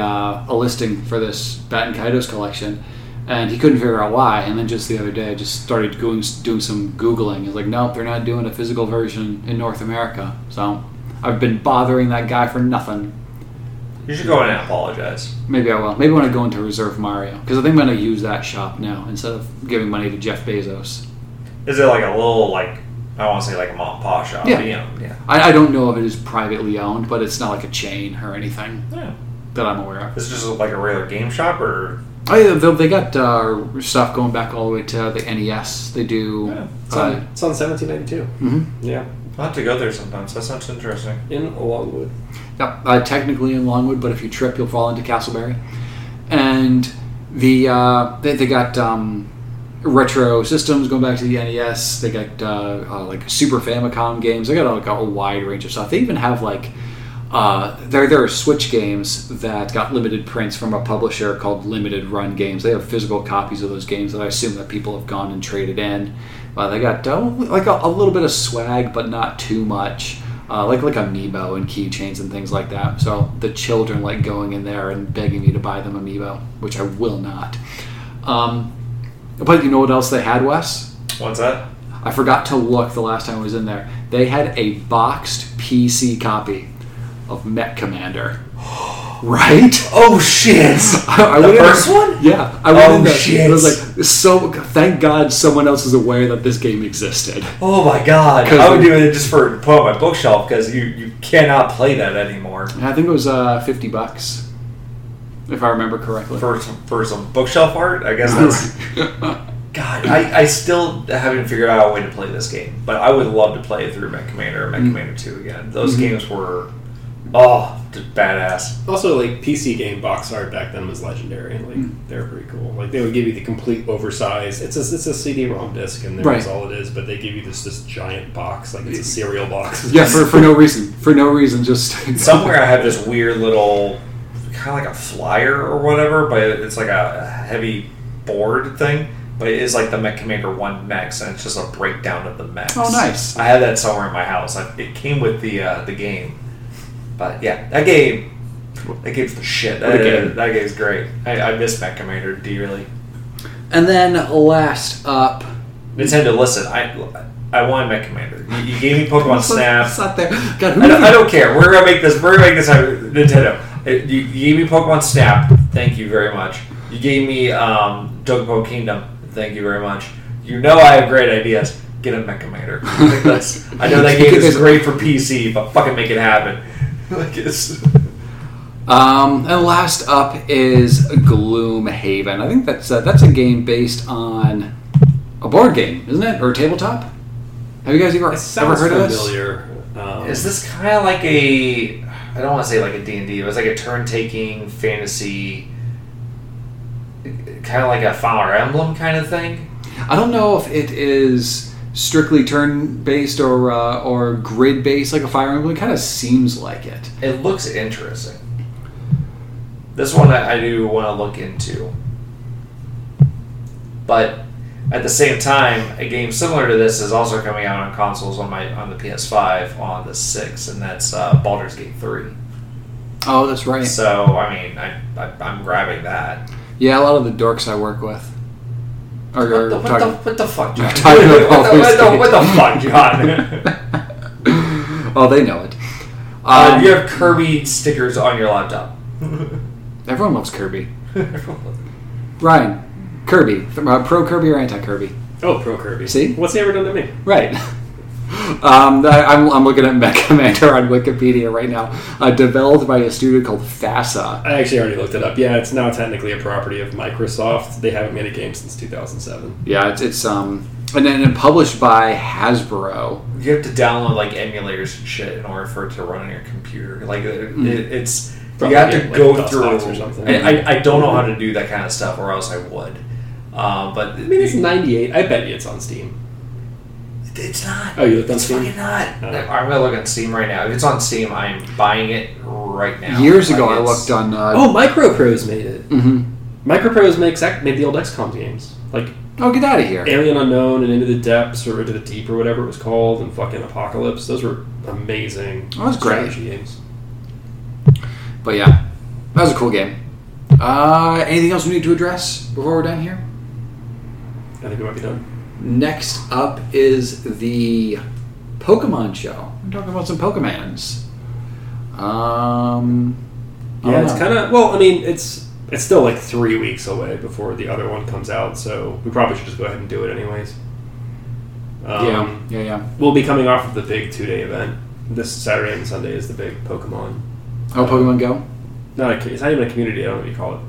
listing for this Bat and Kaidos collection, and he couldn't figure out why. And then just the other day, I just started doing some Googling. It's nope, they're not doing a physical version in North America. So I've been bothering that guy for nothing. You should go in and apologize. Maybe I will. Maybe when I go into Reserve Mario. Because I think I'm going to use that shop now instead of giving money to Jeff Bezos. Is it a little, I want to say a mom and pop shop? Yeah. Yeah. I don't know if it is privately owned, but it's not a chain or anything that I'm aware of. It's just a regular game shop or? Oh yeah, they got stuff going back all the way to the NES. They do. Yeah, it's on 1792. Mm-hmm. Yeah, I'll have to go there sometimes. That sounds interesting. In Longwood. Yep, technically in Longwood, but if you trip, you'll fall into Castleberry. And they got retro systems going back to the NES. They got like Super Famicom games. They got like a wide range of stuff. They even have like. There are Switch games that got limited prints from a publisher called Limited Run Games. They have physical copies of those games that I assume that people have gone and traded in. They got like a little bit of swag, but not too much. Like Amiibo and keychains and things like that. So the children like going in there and begging me to buy them Amiibo, which I will not. But you know what else they had, Wes? What's that? I forgot to look the last time I was in there. They had a boxed PC copy of Mech Commander. Right? Oh, shit! The first one? Yeah. I was like, so thank God someone else is aware that this game existed. Oh, my God. I would do it just for put on my bookshelf, because you cannot play that anymore. I think it was $50, if I remember correctly. For some bookshelf art? I guess that's... God, I still haven't figured out a way to play this game, but I would love to play it through Mech Commander or Mech Commander 2 again. Those games were... Oh, just badass. Also, like, PC game box art back then was legendary. Like, they were pretty cool. Like, they would give you the complete oversized... It's a CD-ROM disc, and that's all it is, but they give you this giant box. Like, it's a cereal box. Yeah, for no reason. For no reason, just... Somewhere I have this weird little... Kind of like a flyer or whatever, but it's like a heavy board thing. But it is like the Mech Commander 1 mechs, and it's just a breakdown of the mechs. Oh, nice. I had that somewhere in my house. It came with the game. But yeah, that game's the shit. That game's great. I miss Mech Commander dearly. And then last up, Nintendo. Listen, I want Mech Commander. You gave me Pokemon Snap. It's not there. God, I don't care. We're gonna make this. We're gonna make this happen. Nintendo. You gave me Pokemon Snap. Thank you very much. You gave me Dokobo Kingdom. Thank you very much. You know I have great ideas. Get a Mech Commander. I know that game is great for PC, but fucking make it happen. I guess. And last up is Gloomhaven. I think that's a game based on a board game, isn't it? Or a tabletop? Have you guys ever heard of this? Is this kind of like a... I don't want to say like a D&D, but it's like a turn-taking fantasy... Kind of like a Fire Emblem kind of thing? I don't know if it is... strictly turn-based or grid-based, like a Fire Emblem. It kind of seems like it. It looks interesting. This one I do want to look into. But at the same time, a game similar to this is also coming out on consoles on the PS5 on the 6th, and that's Baldur's Gate 3. Oh, that's right. So, I mean, I'm grabbing that. Yeah, a lot of the dorks I work with. What the fuck, John? Oh, they know it. You have Kirby stickers on your laptop. Everyone loves Kirby. Ryan, Kirby. Pro Kirby or anti-Kirby? Oh, pro Kirby. See? What's he ever done to me? Right. I'm looking at Mech Commander on Wikipedia right now. Developed by a studio called FASA. I actually already looked it up. Yeah, it's now technically a property of Microsoft. They haven't made a game since 2007. Yeah, it's and then published by Hasbro. You have to download like emulators and shit in order for it to run on your computer. Like it's you have to go through. Or something. I don't know how to do that kind of stuff, or else I would. But I mean, it's 98. I bet you it's on Steam. It's not. Oh, you looked on Steam? It's not. No. I'm going to look on Steam right now. If it's on Steam, I'm buying it right now. Years ago, I looked on... Microprose made it. Mm-hmm. Microprose made the old XCOM games. Like... Oh, get out of here. Alien Unknown and Into the Depths or Into the Deep or whatever it was called and fucking Apocalypse. Those were amazing strategy games. But yeah, that was a cool game. Anything else we need to address before we're done here? I think we might be done. Next up is the Pokemon show. We're talking about some Pokemans. It's kind of... Well, I mean, it's still like 3 weeks away before the other one comes out, so we probably should just go ahead and do it anyways. Yeah. We'll be coming off of the big 2-day event. This Saturday and Sunday is the big Pokemon. Pokemon Go? It's not even a community, I don't know what you call it.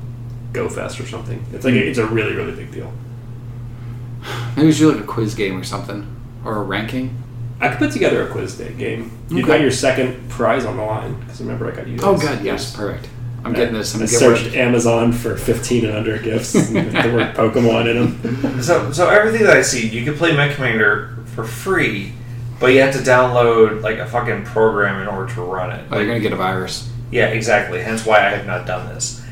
Go Fest or something. It's like it's a really, really big deal. Maybe we should do like a quiz game or something, or a ranking. I could put together a quiz day game. You got your second prize on the line, because remember I got you guys. Oh god, yes, perfect. I'm getting this. I searched Amazon for 15 and under gifts and the word Pokemon in them. So everything that I see, you can play Mech Commander for free, but you have to download like a fucking program in order to run it. Oh, you're gonna get a virus. Yeah, exactly. Hence why I have not done this.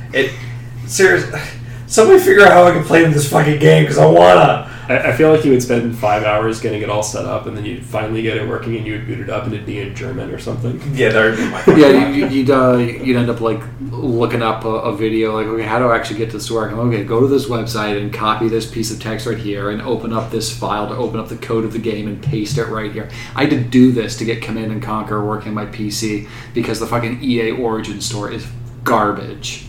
Seriously, somebody figure out how I can play this fucking game, because I wanna. I feel like you would spend 5 hours getting it all set up, and then you'd finally get it working, and you would boot it up, and it'd be in German or something. Yeah, that would be my problem. Yeah, you'd end up like looking up a video, like, okay, how do I actually get this to work? Okay, go to this website and copy this piece of text right here, and open up this file to open up the code of the game and paste it right here. I had to do this to get Command & Conquer working on my PC, because the fucking EA Origin store is garbage.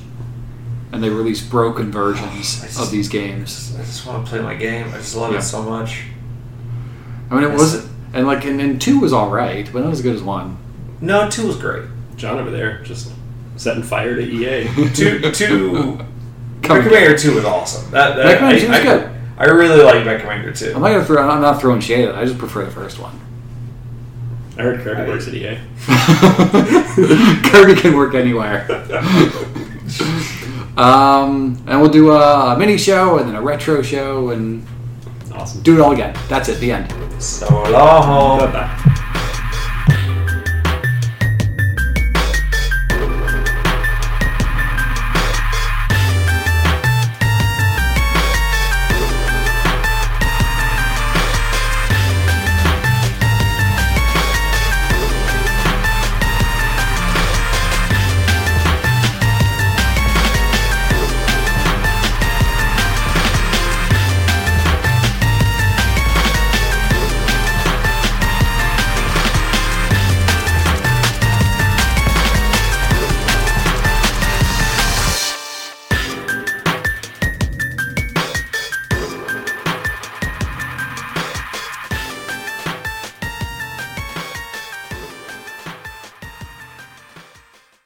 And they release broken versions of these games. I just want to play my game. I just love it so much. I mean, and 2 was alright, but not as good as 1. No, 2 was great. John over there, just setting fire to EA. 2 Mech Commander 2 was awesome. Mech Commander 2 was good. I really like Mech Commander 2. I'm not throwing shade at it. I just prefer the first one. I heard Kirby works at EA. Kirby can work anywhere. And we'll do a mini show and then a retro show and awesome. Do it all again. That's it, the end. So long. Bye-bye.